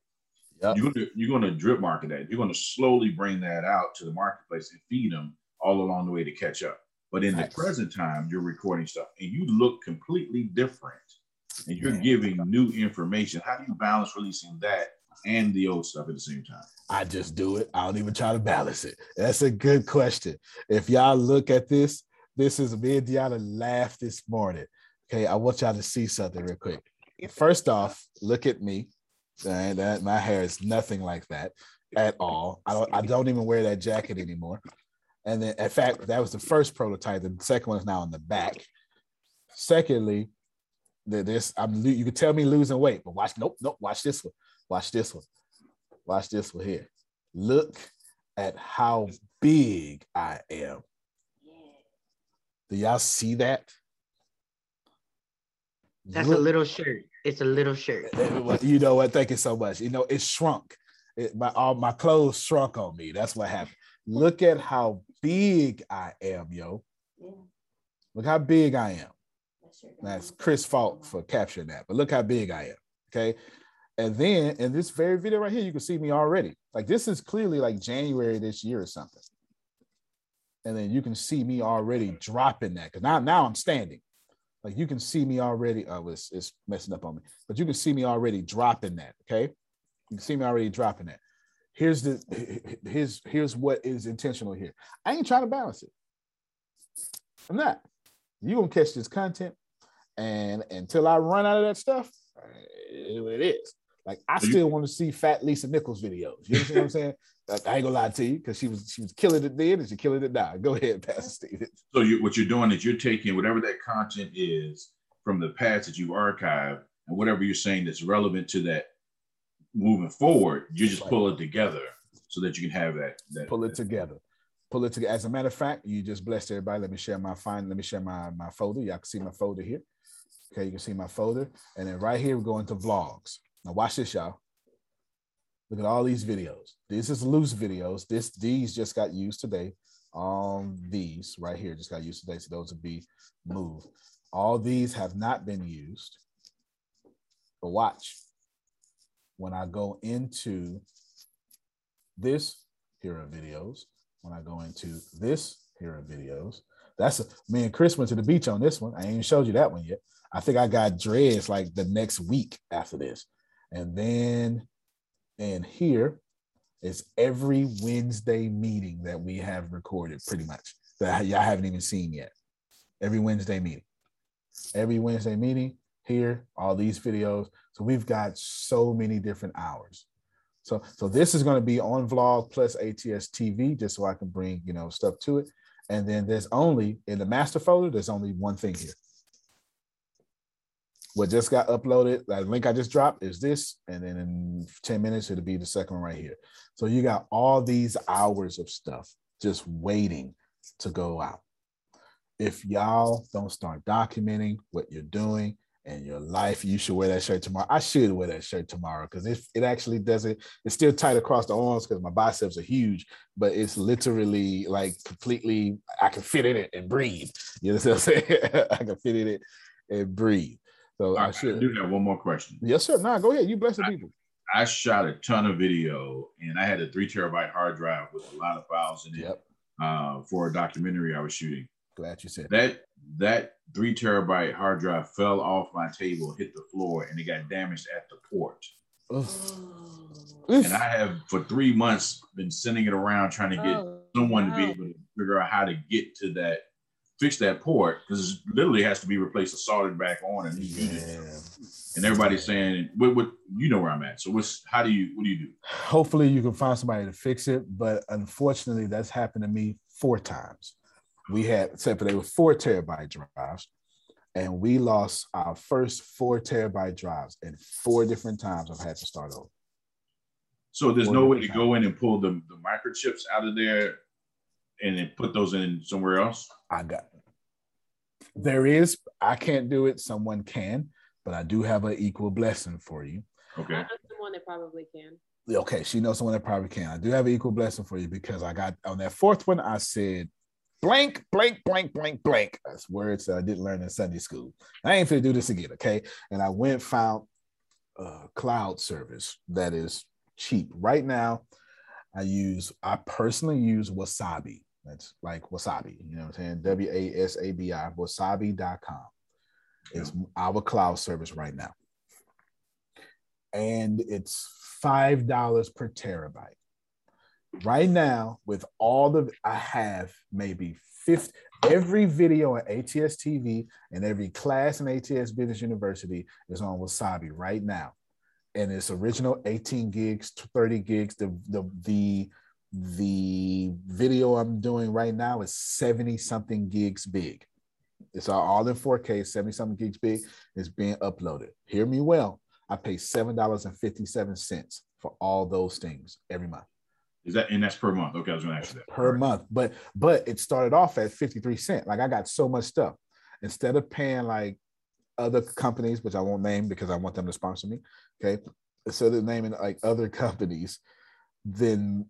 Yep. You're going to drip market that. You're going to slowly bring that out to the marketplace and feed them all along the way to catch up. But in the present time, you're recording stuff and you look completely different and you're giving new information. How do you balance releasing that and the old stuff at the same time? I just do it. I don't even try to balance it. That's a good question. If y'all look at this, this is me and Deanna laughed this morning. Okay, I want y'all to see something real quick. First off, look at me. That my hair is nothing like that at all. I don't even wear that jacket anymore. And then, in fact, that was the first prototype. The second one is now on the back. Secondly, you could tell me losing weight, but watch this one. Watch this one here. Look at how big I am. Do y'all see that? That's a little shirt. It's a little shirt. You know what? Thank you so much. You know, it shrunk. All my clothes shrunk on me. That's what happened. Look at how big I am, yo. Yeah. Look how big I am. That's Chris' fault for capturing that, but look how big I am, okay? And then in this very video right here, you can see me already. Like, this is clearly like January this year or something. And then you can see me already dropping that, because now I'm standing. Like, you can see me already. Oh, it's messing up on me, but you can see me already dropping that. Okay, you can see me already dropping that. Here's what is intentional here. I ain't trying to balance it. I'm not. You gonna catch this content, and until I run out of that stuff, it is. Like, I still want to see Fat Lisa Nichols videos. You know what I'm saying? Like, I ain't gonna lie to you, because she was killing it then and she killing it now. Go ahead, Pastor Steven. So what you're doing is you're taking whatever that content is from the past that you've archived, and whatever you're saying that's relevant to that moving forward, you just pull it together so that you can have that. Pull it together. As a matter of fact, you just blessed everybody. Let me share my folder. Y'all can see my folder here. Okay, you can see my folder. And then right here, we're going to vlogs. Now watch this, y'all. Look at all these videos. This is loose videos. These just got used today. These right here just got used today. So those would be moved. All these have not been used. But watch. When I go into this, here are videos. When I go into this, here are videos. Me and Chris went to the beach on this one. I ain't even showed you that one yet. I think I got dreads like the next week after this. And then in here is every Wednesday meeting that we have recorded, pretty much, that y'all haven't even seen yet. Every Wednesday meeting here, all these videos. So we've got so many different hours. So this is going to be on vlog plus ATS TV, just so I can bring, stuff to it. And then in the master folder, there's only one thing here. What just got uploaded, that link I just dropped, is this. And then in 10 minutes, it'll be the second one right here. So you got all these hours of stuff just waiting to go out. If y'all don't start documenting what you're doing and your life, you should wear that shirt tomorrow. I should wear that shirt tomorrow, because it actually doesn't, it's still tight across the arms because my biceps are huge, but it's literally like completely, I can fit in it and breathe. You know what I'm saying? I can fit in it and breathe. So I should do that. One more question. Yes, sir. No, go ahead. You bless the people. I shot a ton of video, and I had a 3 terabyte hard drive with a lot of files in it. Yep. For a documentary I was shooting. Glad you said that. That 3 terabyte hard drive fell off my table, hit the floor, and it got damaged at the port. And I have for 3 months been sending it around trying to get someone to be able to figure out how to get to that, fix that port, because it literally has to be replaced and soldered back on and new unit. And everybody's saying, what you know where I'm at. So what do you do? Hopefully you can find somebody to fix it, but unfortunately that's happened to me 4 times. We had, except for they were 4 terabyte drives, and we lost our first 4 terabyte drives in 4 different times. I've had to start over. So there's no way to go in and pull the microchips out of there and then put those in somewhere else? There is, I can't do it. Someone can, but I do have an equal blessing for you. Okay. I know someone that probably can. Okay, she knows someone that probably can. I do have an equal blessing for you, because I got on that 4th one, I said, blank, blank, blank, blank, blank. That's words that I didn't learn in Sunday school. I ain't finna do this again, okay? And I went and found a cloud service that is cheap. Right now, I personally use Wasabi. That's like Wasabi, you know what I'm saying? W-A-S-A-B-I, wasabi.com. It's our cloud service right now. And it's $5 per terabyte. Right now, with I have maybe 50, every video on ATS TV and every class in ATS Business University is on Wasabi right now. And it's original 18 gigs, 30 gigs. The video I'm doing right now is 70 something gigs big. It's all in 4K, 70 something gigs big. It's being uploaded. Hear me well. I pay $7.57 for all those things every month. Is that, and that's per month? Okay, I was going to ask you that. Per month, but it started off at 53 cents. Like, I got so much stuff. Instead of paying like other companies, which I won't name because I want them to sponsor me, okay? Instead of naming like other companies, then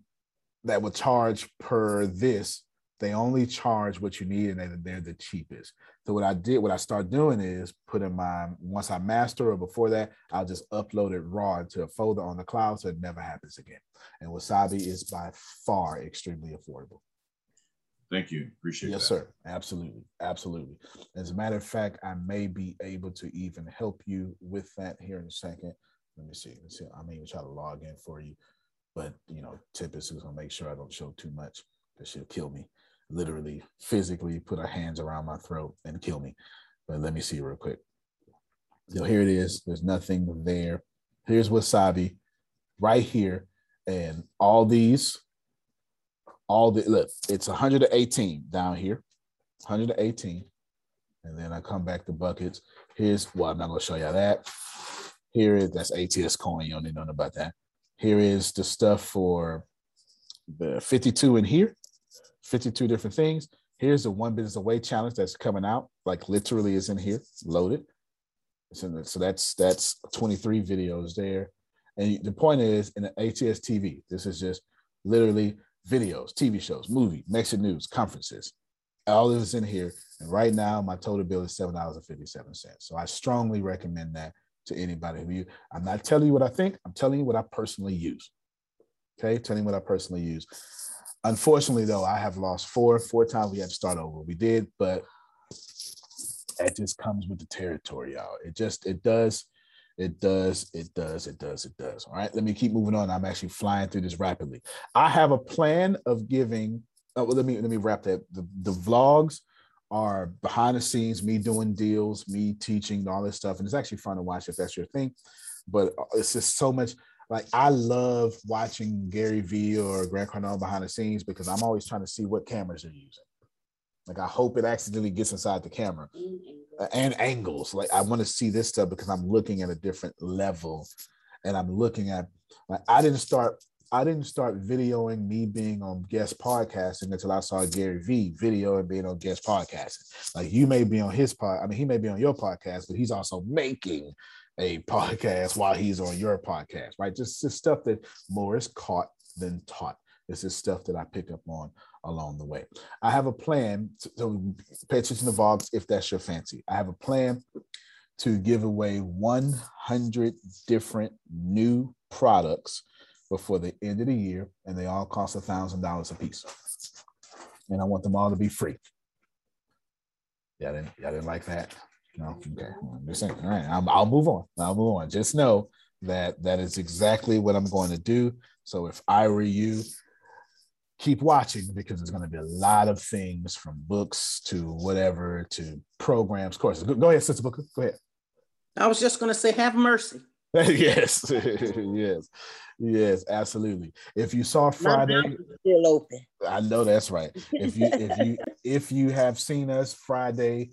that would charge per this. They only charge what you need, and they're the cheapest. So what I did, what I started doing is putting my, once I master or before that, I'll just upload it raw into a folder on the cloud so it never happens again. And Wasabi is by far extremely affordable. Thank you. Appreciate that. Yes, sir. Absolutely. Absolutely. As a matter of fact, I may be able to even help you with that here in a second. Let me see. I may even try to log in for you, but you know, Tempest is going to make sure I don't show too much because she'll kill me, literally, physically put her hands around my throat and kill me. But let me see real quick. So here it is. There's nothing there. Here's Wasabi right here. And all these, look, it's 118 down here, 118. And then I come back to buckets. Here's, well, I'm not going to show y'all that. Here is, that's ATS coin. You don't need to know about that. Here is the stuff for the 52 in here, 52 different things. Here's the One Business Away challenge that's coming out, like literally is in here, loaded. It's in there. So that's 23 videos there. And the point is in the ATS TV, this is just literally videos, TV shows, movie, Mexit news, conferences, all this is in here. And right now, my total bill is $7.57. So I strongly recommend that to anybody who you, I'm not telling you what I think, I'm telling you what I personally use. Okay, telling you what I personally use. Unfortunately, though, I have lost four times. We had to start over. We did, but that just comes with the territory, y'all. It just, it does. All right, let me keep moving on. I'm actually flying through this rapidly. I have a plan of giving, well, let me wrap that. The vlogs are behind the scenes, me doing deals, me teaching, all this stuff. And it's actually fun to watch if that's your thing, but it's just so much. Like, I love watching Gary V or Grant Cardone behind the scenes because I'm always trying to see what cameras they're using. Like, I hope it accidentally gets inside the camera and angles. Like, I want to see this stuff because I'm looking at a different level, and I'm looking at, like, I didn't start videoing me being on guest podcasting until I saw Gary V video and being on guest podcasting. Like, you may be on his pod. I mean, he may be on your podcast, but he's also making a podcast while he's on your podcast, right? Just stuff that more is caught than taught. This is stuff that I pick up on along the way. I have a plan to pay attention to vlogs if that's your fancy. I have a plan to give away 100 different new products before the end of the year, and they all cost $1,000 a piece. And I want them all to be free. Y'all didn't like that? No, okay. I'm just saying. All right, I'll move on. I'll move on. Just know that that is exactly what I'm going to do. So if I were you, keep watching, because there's going to be a lot of things, from books to whatever to programs, courses. Go ahead, Sister Booker. Go ahead. I was just going to say, have mercy. Yes, yes, absolutely. If you saw Friday, still open. I know that's right. If you have seen us Friday.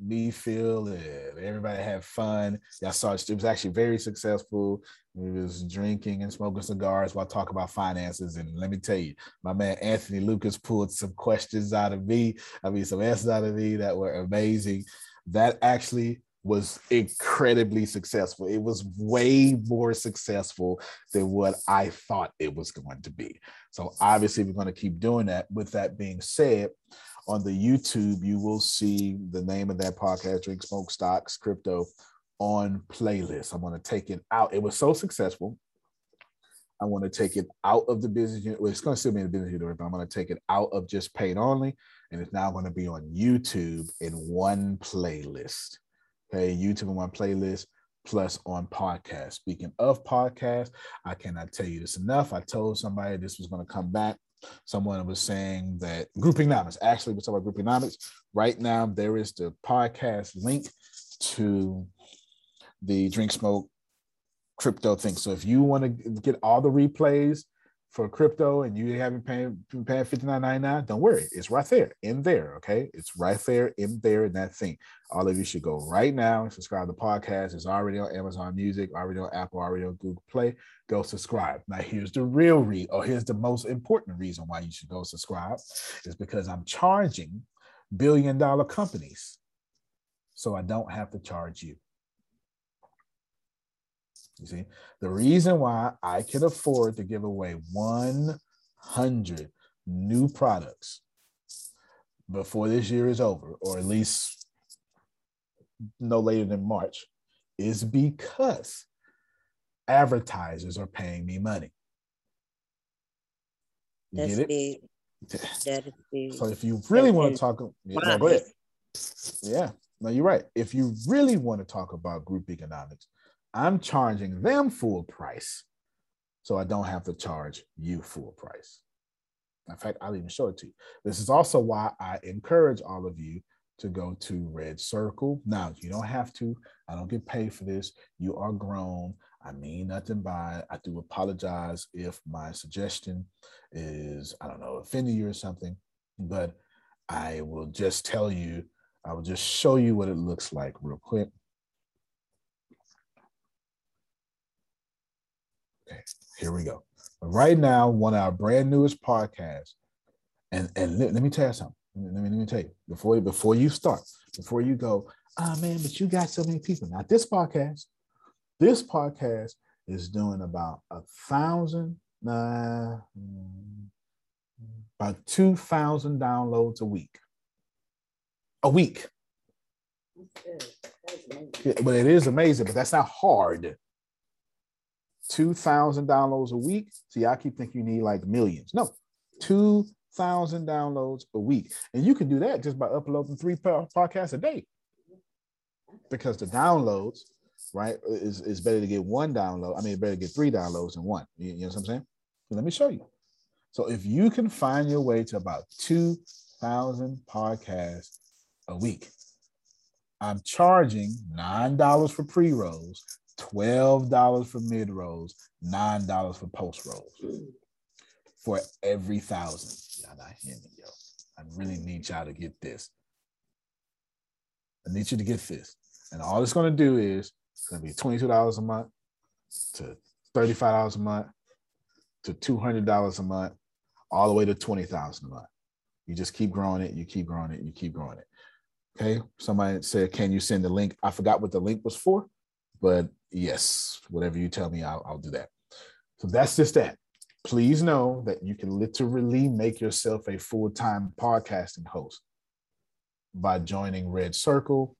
Me, Phil, and everybody had fun. Y'all saw it was actually very successful. We was drinking and smoking cigars while talking about finances. And let me tell you, my man Anthony Lucas pulled some questions out of me. I mean, some answers out of me that were amazing. That actually was incredibly successful. It was way more successful than what I thought it was going to be. So obviously, we're going to keep doing that. With that being said, on the YouTube, you will see the name of that podcast, Drink, Smoke, Stocks, Crypto, on playlist. I'm going to take it out. It was so successful. I want to take it out of the business unit. Well, it's going to still be in the business unit, but I'm going to take it out of just paid only. And it's now going to be on YouTube in one playlist. Okay, YouTube in one playlist, plus on podcast. Speaking of podcast, I cannot tell you this enough. I told somebody this was going to come back. Someone was saying that Grouponomics, actually we're talking about Grouponomics. Right now, there is the podcast link to the Drink, Smoke, Crypto thing. So if you want to get all the replays for crypto and you haven't been paying $59.99, don't worry. It's right there, in there, okay? It's right there, in there, in that thing. All of you should go right now and subscribe to the podcast. It's already on Amazon Music, already on Apple, already on Google Play. Go subscribe. Now, here's the real read, or here's the most important reason why you should go subscribe, is because I'm charging billion-dollar companies, so I don't have to charge you. You see, the reason why I can afford to give away 100 new products before this year is over, or at least no later than March, is because advertisers are paying me money. You that's get it? That is big. So if you really want to talk, no, go ahead. Yeah, no, you're right. If you really want to talk about group economics, I'm charging them full price, so I don't have to charge you full price. In fact, I'll even show it to you. This is also why I encourage all of you to go to Red Circle. Now, you don't have to. I don't get paid for this. You are grown. I mean nothing by it. I do apologize if my suggestion is, I don't know, offending you or something, but I will just tell you, I will just show you what it looks like real quick. Okay, here we go. But right now, one of our brand newest podcasts, and let me tell you something. Let me tell you, before you start, before you go, ah, oh, man, but you got so many people. Now, this podcast is doing about 2,000 downloads a week. Yeah, but it is amazing, but that's not hard. 2,000 downloads a week. See, I keep thinking you need like millions. No, 2,000 downloads a week. And you can do that just by uploading 3 podcasts a day, because the downloads, right, is better to get one download. I mean, better to get 3 downloads than one. You know what I'm saying? So let me show you. So if you can find your way to about 2,000 podcasts a week, I'm charging $9 for pre-rolls, $12 for mid-rolls, $9 for post-rolls for every 1,000. Y'all not hearing me, yo. I really need y'all to get this. I need you to get this. And all it's going to do is it's going to be $22 a month to $35 a month to $200 a month, all the way to $20,000 a month. You just keep growing it. You keep growing it. You keep growing it. Okay. Somebody said, can you send the link? I forgot what the link was for. But yes, whatever you tell me, I'll do that. So that's just that. Please know that you can literally make yourself a full-time podcasting host by joining Red Circle,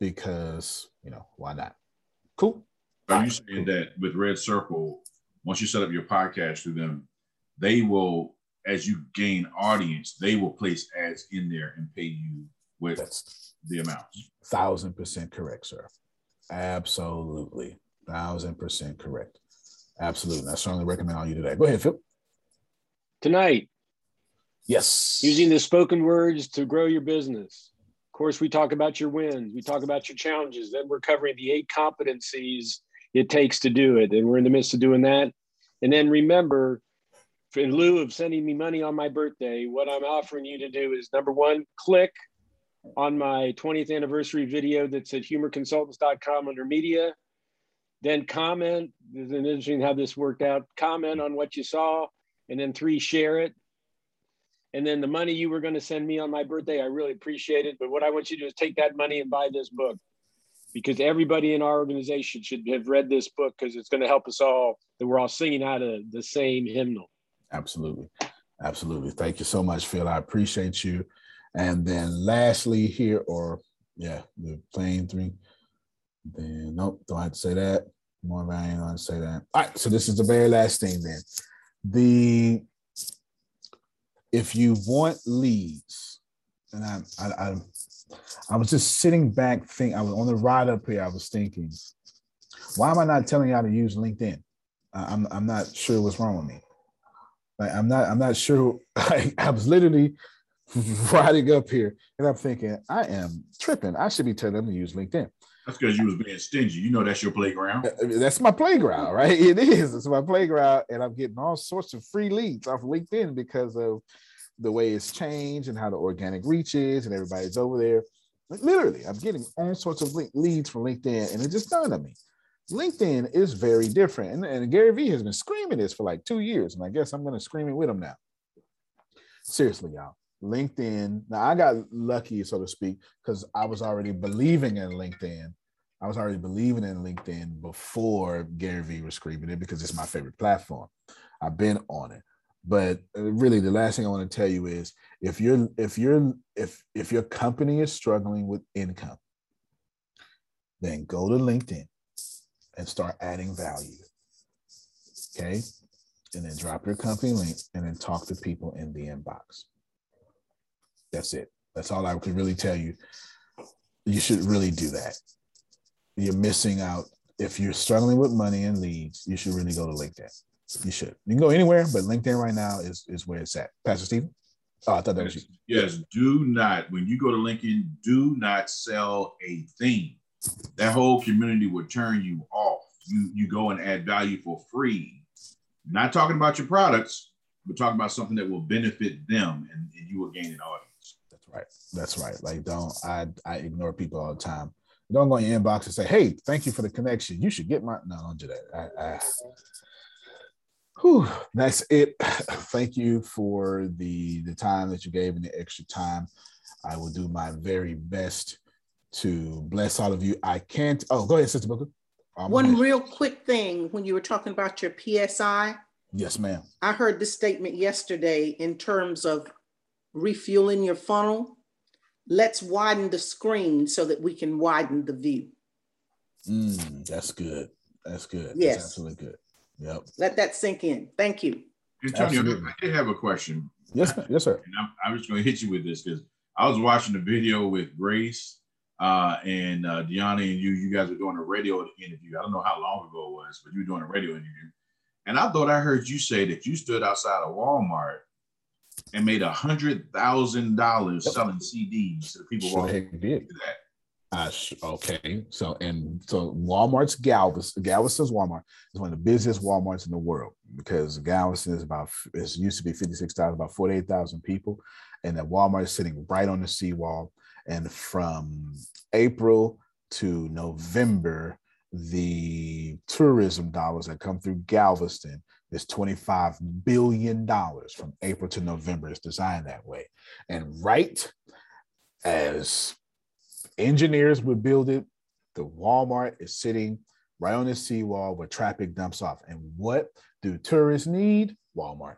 because, you know, why not? Cool. So you saying that with Red Circle, once you set up your podcast through them, they will, as you gain audience, they will place ads in there and pay you with the amount. 1,000% correct, sir. Absolutely. 1,000% correct. Absolutely. I strongly recommend all you do that. Go ahead, Phil. Tonight. Yes. Using the spoken words to grow your business. Of course, we talk about your wins. We talk about your challenges. Then we're covering the 8 competencies it takes to do it. And we're in the midst of doing that. And then remember, in lieu of sending me money on my birthday, what I'm offering you to do is, number one, click on my 20th anniversary video that's at humorconsultants.com under media. Then comment. It's interesting how this worked out. Comment on what you saw. And then 3, share it. And then the money you were going to send me on my birthday, I really appreciate it. But what I want you to do is take that money and buy this book, because everybody in our organization should have read this book, because it's going to help us all, that we're all singing out of the same hymnal. Absolutely. Absolutely. Thank you so much, Phil. I appreciate you. And then lastly here, the plane 3. Then, nope, don't have to say that. More of I ain't going to say that. All right, so this is the very last thing then. If you want leads, and I was just sitting back thinking, I was on the ride up here, I was thinking, why am I not telling y'all to use LinkedIn? I'm not sure what's wrong with me. Like, I'm not sure. I was literally riding up here and I'm thinking, I am tripping. I should be telling them to use LinkedIn. That's because you was being stingy. You know, that's your playground. That's my playground, right? It is. It's my playground. And I'm getting all sorts of free leads off LinkedIn because of the way it's changed and how the organic reach is, and everybody's over there. Like, literally, I'm getting all sorts of leads from LinkedIn. And it just dawned on me, LinkedIn is very different. And Gary V has been screaming this for like 2 years. And I guess I'm going to scream it with him now. Seriously, y'all. LinkedIn. Now, I got lucky, so to speak, because I was already believing in LinkedIn. I was already believing in LinkedIn before Gary V was screaming it, because it's my favorite platform. I've been on it. But really, the last thing I want to tell you is if your company is struggling with income, then go to LinkedIn and start adding value. Okay. And then drop your company link and then talk to people in the inbox. That's it. That's all I could really tell you. You should really do that. You're missing out. If you're struggling with money and leads, you should really go to LinkedIn. You should. You can go anywhere, but LinkedIn right now is where it's at. Pastor Steven? Oh, I thought that was you. Yes. Do not, when you go to LinkedIn, do not sell a thing. That whole community will turn you off. You go and add value for free. Not talking about your products, but talking about something that will benefit them, and you will gain an audience. That's right. That's right. Like, I ignore people all the time. Don't go in your inbox and say, hey, thank you for the connection. You should get my, no, don't do that. Whew, that's it. Thank you for the time that you gave and the extra time. I will do my very best to bless all of you. I can't. Oh, go ahead, Sister Booker. One real quick thing, when you were talking about your PSI. Yes, ma'am. I heard this statement yesterday in terms of refueling your funnel. Let's widen the screen so that we can widen the view. That's good. That's good. Yes. That's absolutely good. Yep. Let that sink in. Thank you. Antonio, I did have a question. Yes, sir. And I'm just going to hit you with this because I was watching the video with Grace and Deanna and you guys were doing a radio interview. I don't know how long ago it was, but you were doing a radio interview. And I thought I heard you say that you stood outside of Walmart and made $100,000 selling CDs to the people walking into that. Okay. So Walmart's Galveston's Walmart is one of the busiest Walmarts in the world, because Galveston it used to be 56,000, about 48,000 people. And that Walmart is sitting right on the seawall. And from April to November, the tourism dollars that come through Galveston is $25 billion from April to November. It's designed that way. And right as engineers would build it, the Walmart is sitting right on the seawall where traffic dumps off. And what do tourists need? Walmart.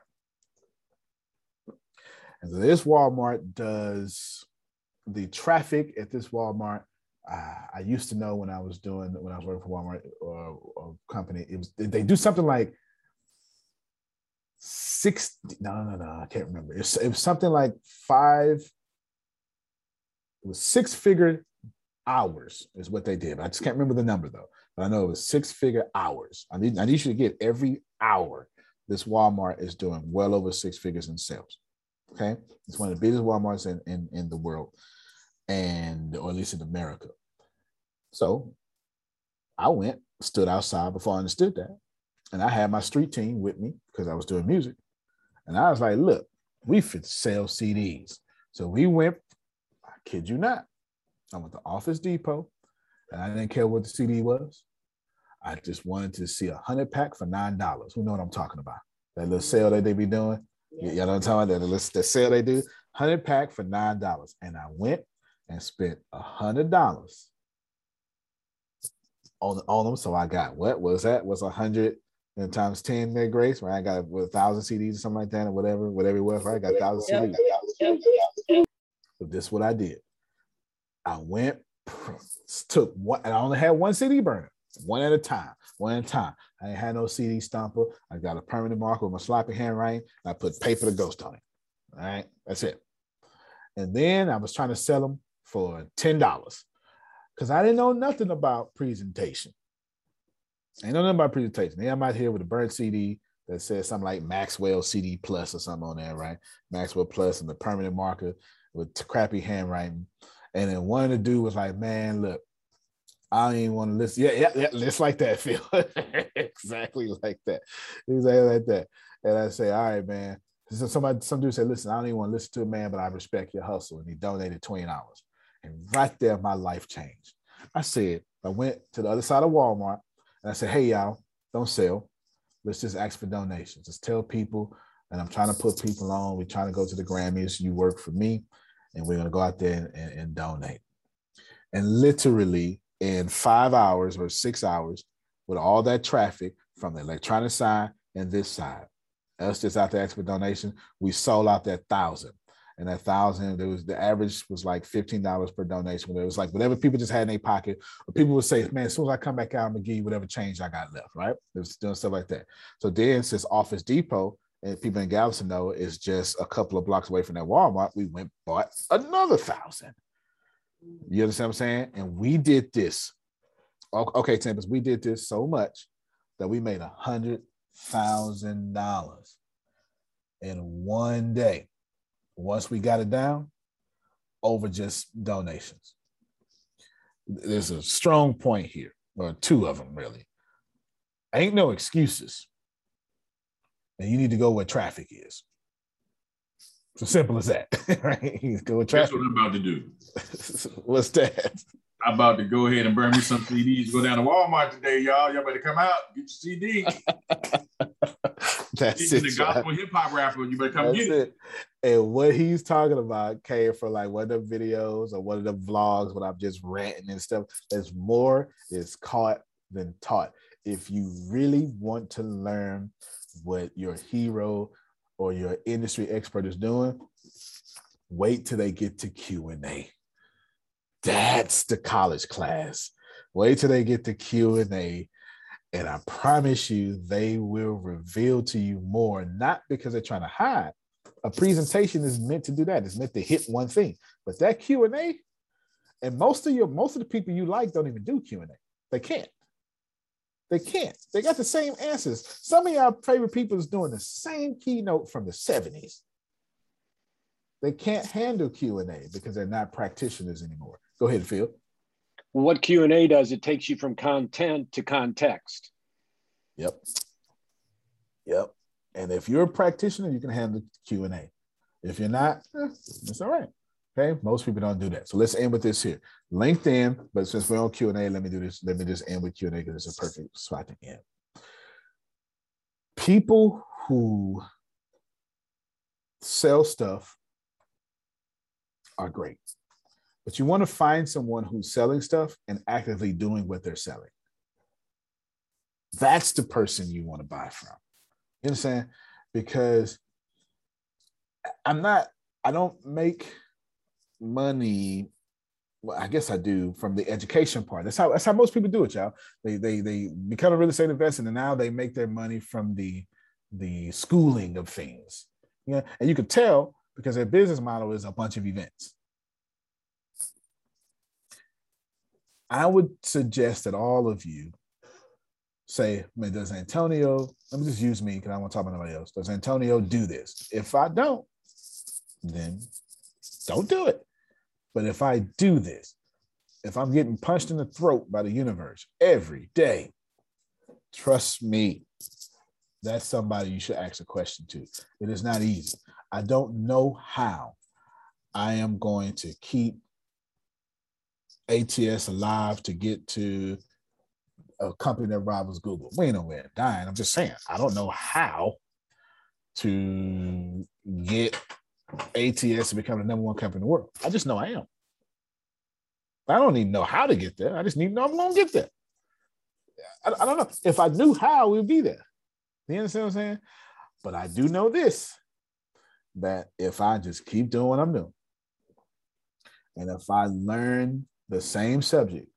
And so this Walmart does the traffic at this Walmart. I used to know when I was working for Walmart or company, they do something like 60. No, I can't remember. It was something like six-figure hours is what they did. I just can't remember the number though, but I know it was six-figure hours. I need you to get every hour. This Walmart is doing well over six figures in sales. Okay, it's one of the biggest Walmarts in the world, and or at least in America. So I stood outside before I understood that. And I had my street team with me because I was doing music. And I was like, look, we should sell CDs. So we went, I kid you not, I went to Office Depot, and I didn't care what the CD was. I just wanted to see 100-pack for $9. Who know what I'm talking about? That little sale that they be doing. Yeah. Y'all know what I'm talking about? That sale they do, 100-pack for $9. And I went and spent $100 on them. So I got, what was that? Was 100. And times 10 there, Grace, where I got 1,000 CDs or something like that, or whatever it was, right? I got 1,000 CDs. So this is what I did. I went, took one, and I only had one CD burner, one at a time. I ain't had no CD stomper. I got a permanent marker with my sloppy handwriting. I put paper to ghost on it. All right, that's it. And then I was trying to sell them for $10 because I didn't know nothing about presentation. I know nothing about presentation. Yeah, I'm out here with a burnt CD that says something like Maxwell CD Plus or something on there, right? Maxwell Plus and the permanent marker with crappy handwriting. And then one of the dudes was like, man, look, I don't even want to listen. Yeah, just like that, Phil. Exactly like that. Exactly like that. And I say, all right, man. So some dude said, listen, I don't even want to listen to it, man, but I respect your hustle. And he donated $20. And right there, my life changed. I went to the other side of Walmart. And I said, hey, y'all, don't sell. Let's just ask for donations. Just tell people. And I'm trying to put people on. We're trying to go to the Grammys. You work for me. And we're going to go out there and donate. And literally in 5 hours or 6 hours, with all that traffic from the electronic side and this side, us just out there asking for donation. We sold out that 1,000. And that 1,000, there was, the average was like $15 per donation. It was like whatever people just had in their pocket. But people would say, man, as soon as I come back out, I'm going to give you whatever change I got left, right? It was doing stuff like that. So then since Office Depot, and people in Galveston know, is just a couple of blocks away from that Walmart, we went bought another 1,000. You understand what I'm saying? And we did this. Okay, Tempest, we did this so much that we made $100,000 in one day. Once we got it down, over just donations. There's a strong point here, or two of them really. Ain't no excuses. And you need to go where traffic is. It's as simple as that, right? You go with traffic. That's what I'm about to do. What's that? I'm about to go ahead and burn me some CDs. Go down to Walmart today, y'all. Y'all better come out, get your CD. That's it. He's a gospel hip hop rapper. You better come get it. And what he's talking about came from like one of the videos or one of the vlogs when I'm just ranting and stuff. There's more is caught than taught. If you really want to learn what your hero or your industry expert is doing, wait till they get to Q&A. That's the college class. Wait till they get to Q&A. And I promise you, they will reveal to you more, not because they're trying to hide. A presentation is meant to do that. It's meant to hit one thing. But that Q&A, and most of the people you like don't even do Q&A. They can't. They can't. They got the same answers. Some of y'all favorite people is doing the same keynote from the 70s. They can't handle Q&A because they're not practitioners anymore. Go ahead, Phil. What Q&A does, it takes you from content to context. Yep. Yep. And if you're a practitioner, you can handle Q&A. If you're not, it's all right. Okay. Most people don't do that. So let's end with this here. LinkedIn, but since we're on Q&A, let me do this. Let me just end with Q&A because it's a perfect spot to end. People who sell stuff are great. But you want to find someone who's selling stuff and actively doing what they're selling. That's the person you want to buy from. You understand? Because I don't make money. Well, I guess I do from the education part. That's how most people do it, y'all. They become a real estate investor and now they make their money from the schooling of things. Yeah. And you can tell because their business model is a bunch of events. I would suggest that all of you say, man, does Antonio, let me just use me because I don't want to talk about nobody else. Does Antonio do this? If I don't, then don't do it. But if I do this, if I'm getting punched in the throat by the universe every day, trust me, that's somebody you should ask a question to. It is not easy. I don't know how I am going to keep ATS alive to get to a company that rivals Google. We ain't nowhere dying. I'm just saying, I don't know how to get ATS to become the #1 company in the world. I just know I am. I don't even know how to get there. I just need to know I'm going to get there. I don't know. If I knew how, we'd be there. You understand what I'm saying? But I do know this, that if I just keep doing what I'm doing, and if I learn the same subject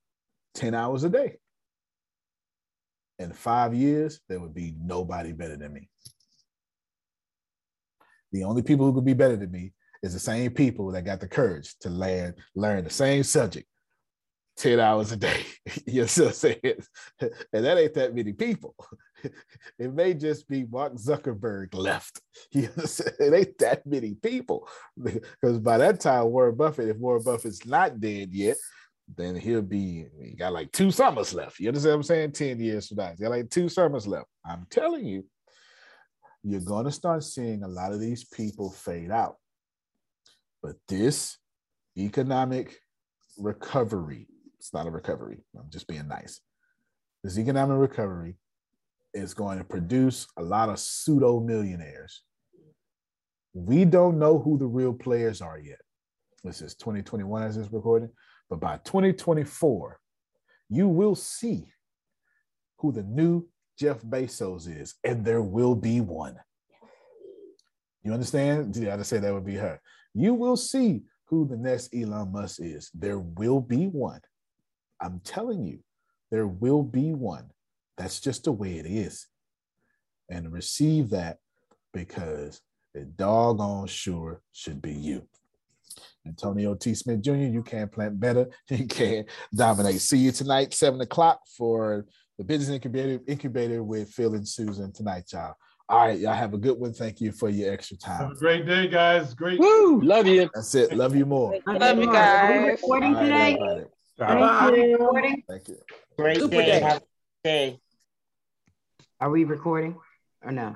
10 hours a day, in 5 years, there would be nobody better than me. The only people who could be better than me is the same people that got the courage to learn the same subject 10 hours a day. You see what I'm saying? And that ain't that many people. It may just be Mark Zuckerberg left. You know, it ain't that many people. Because by that time, Warren Buffett, if Warren Buffett's not dead yet, then he got like 2 summers left. You understand what I'm saying? 10 years from now, he got like 2 summers left. I'm telling you, you're going to start seeing a lot of these people fade out. But this economic recovery, it's not a recovery, I'm just being nice. This economic recovery is going to produce a lot of pseudo millionaires. We don't know who the real players are yet. This is 2021 as it's recording, but by 2024, you will see who the new Jeff Bezos is, and there will be one. You understand? I'd say that would be her. You will see who the next Elon Musk is. There will be one. I'm telling you, there will be one. That's just the way it is. And receive that, because it doggone sure should be you. Antonio T. Smith Jr., you can plant better. You can dominate. See you tonight, 7 o'clock for the Business Incubator with Phil and Susan tonight, y'all. All right, y'all have a good one. Thank you for your extra time. Have a great day, guys. Great. Woo! Love you. That's it. Love you more. Love you guys. All right, everybody. Thank you. Thank you. Great Super day. Have a good day. Are we recording or no?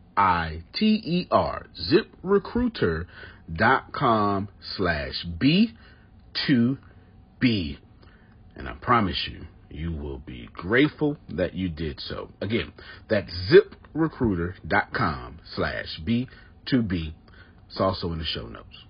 ziprecruiter.com/B2B. And I promise you, you will be grateful that you did so. Again, that's ziprecruiter.com/B2B. It's also in the show notes.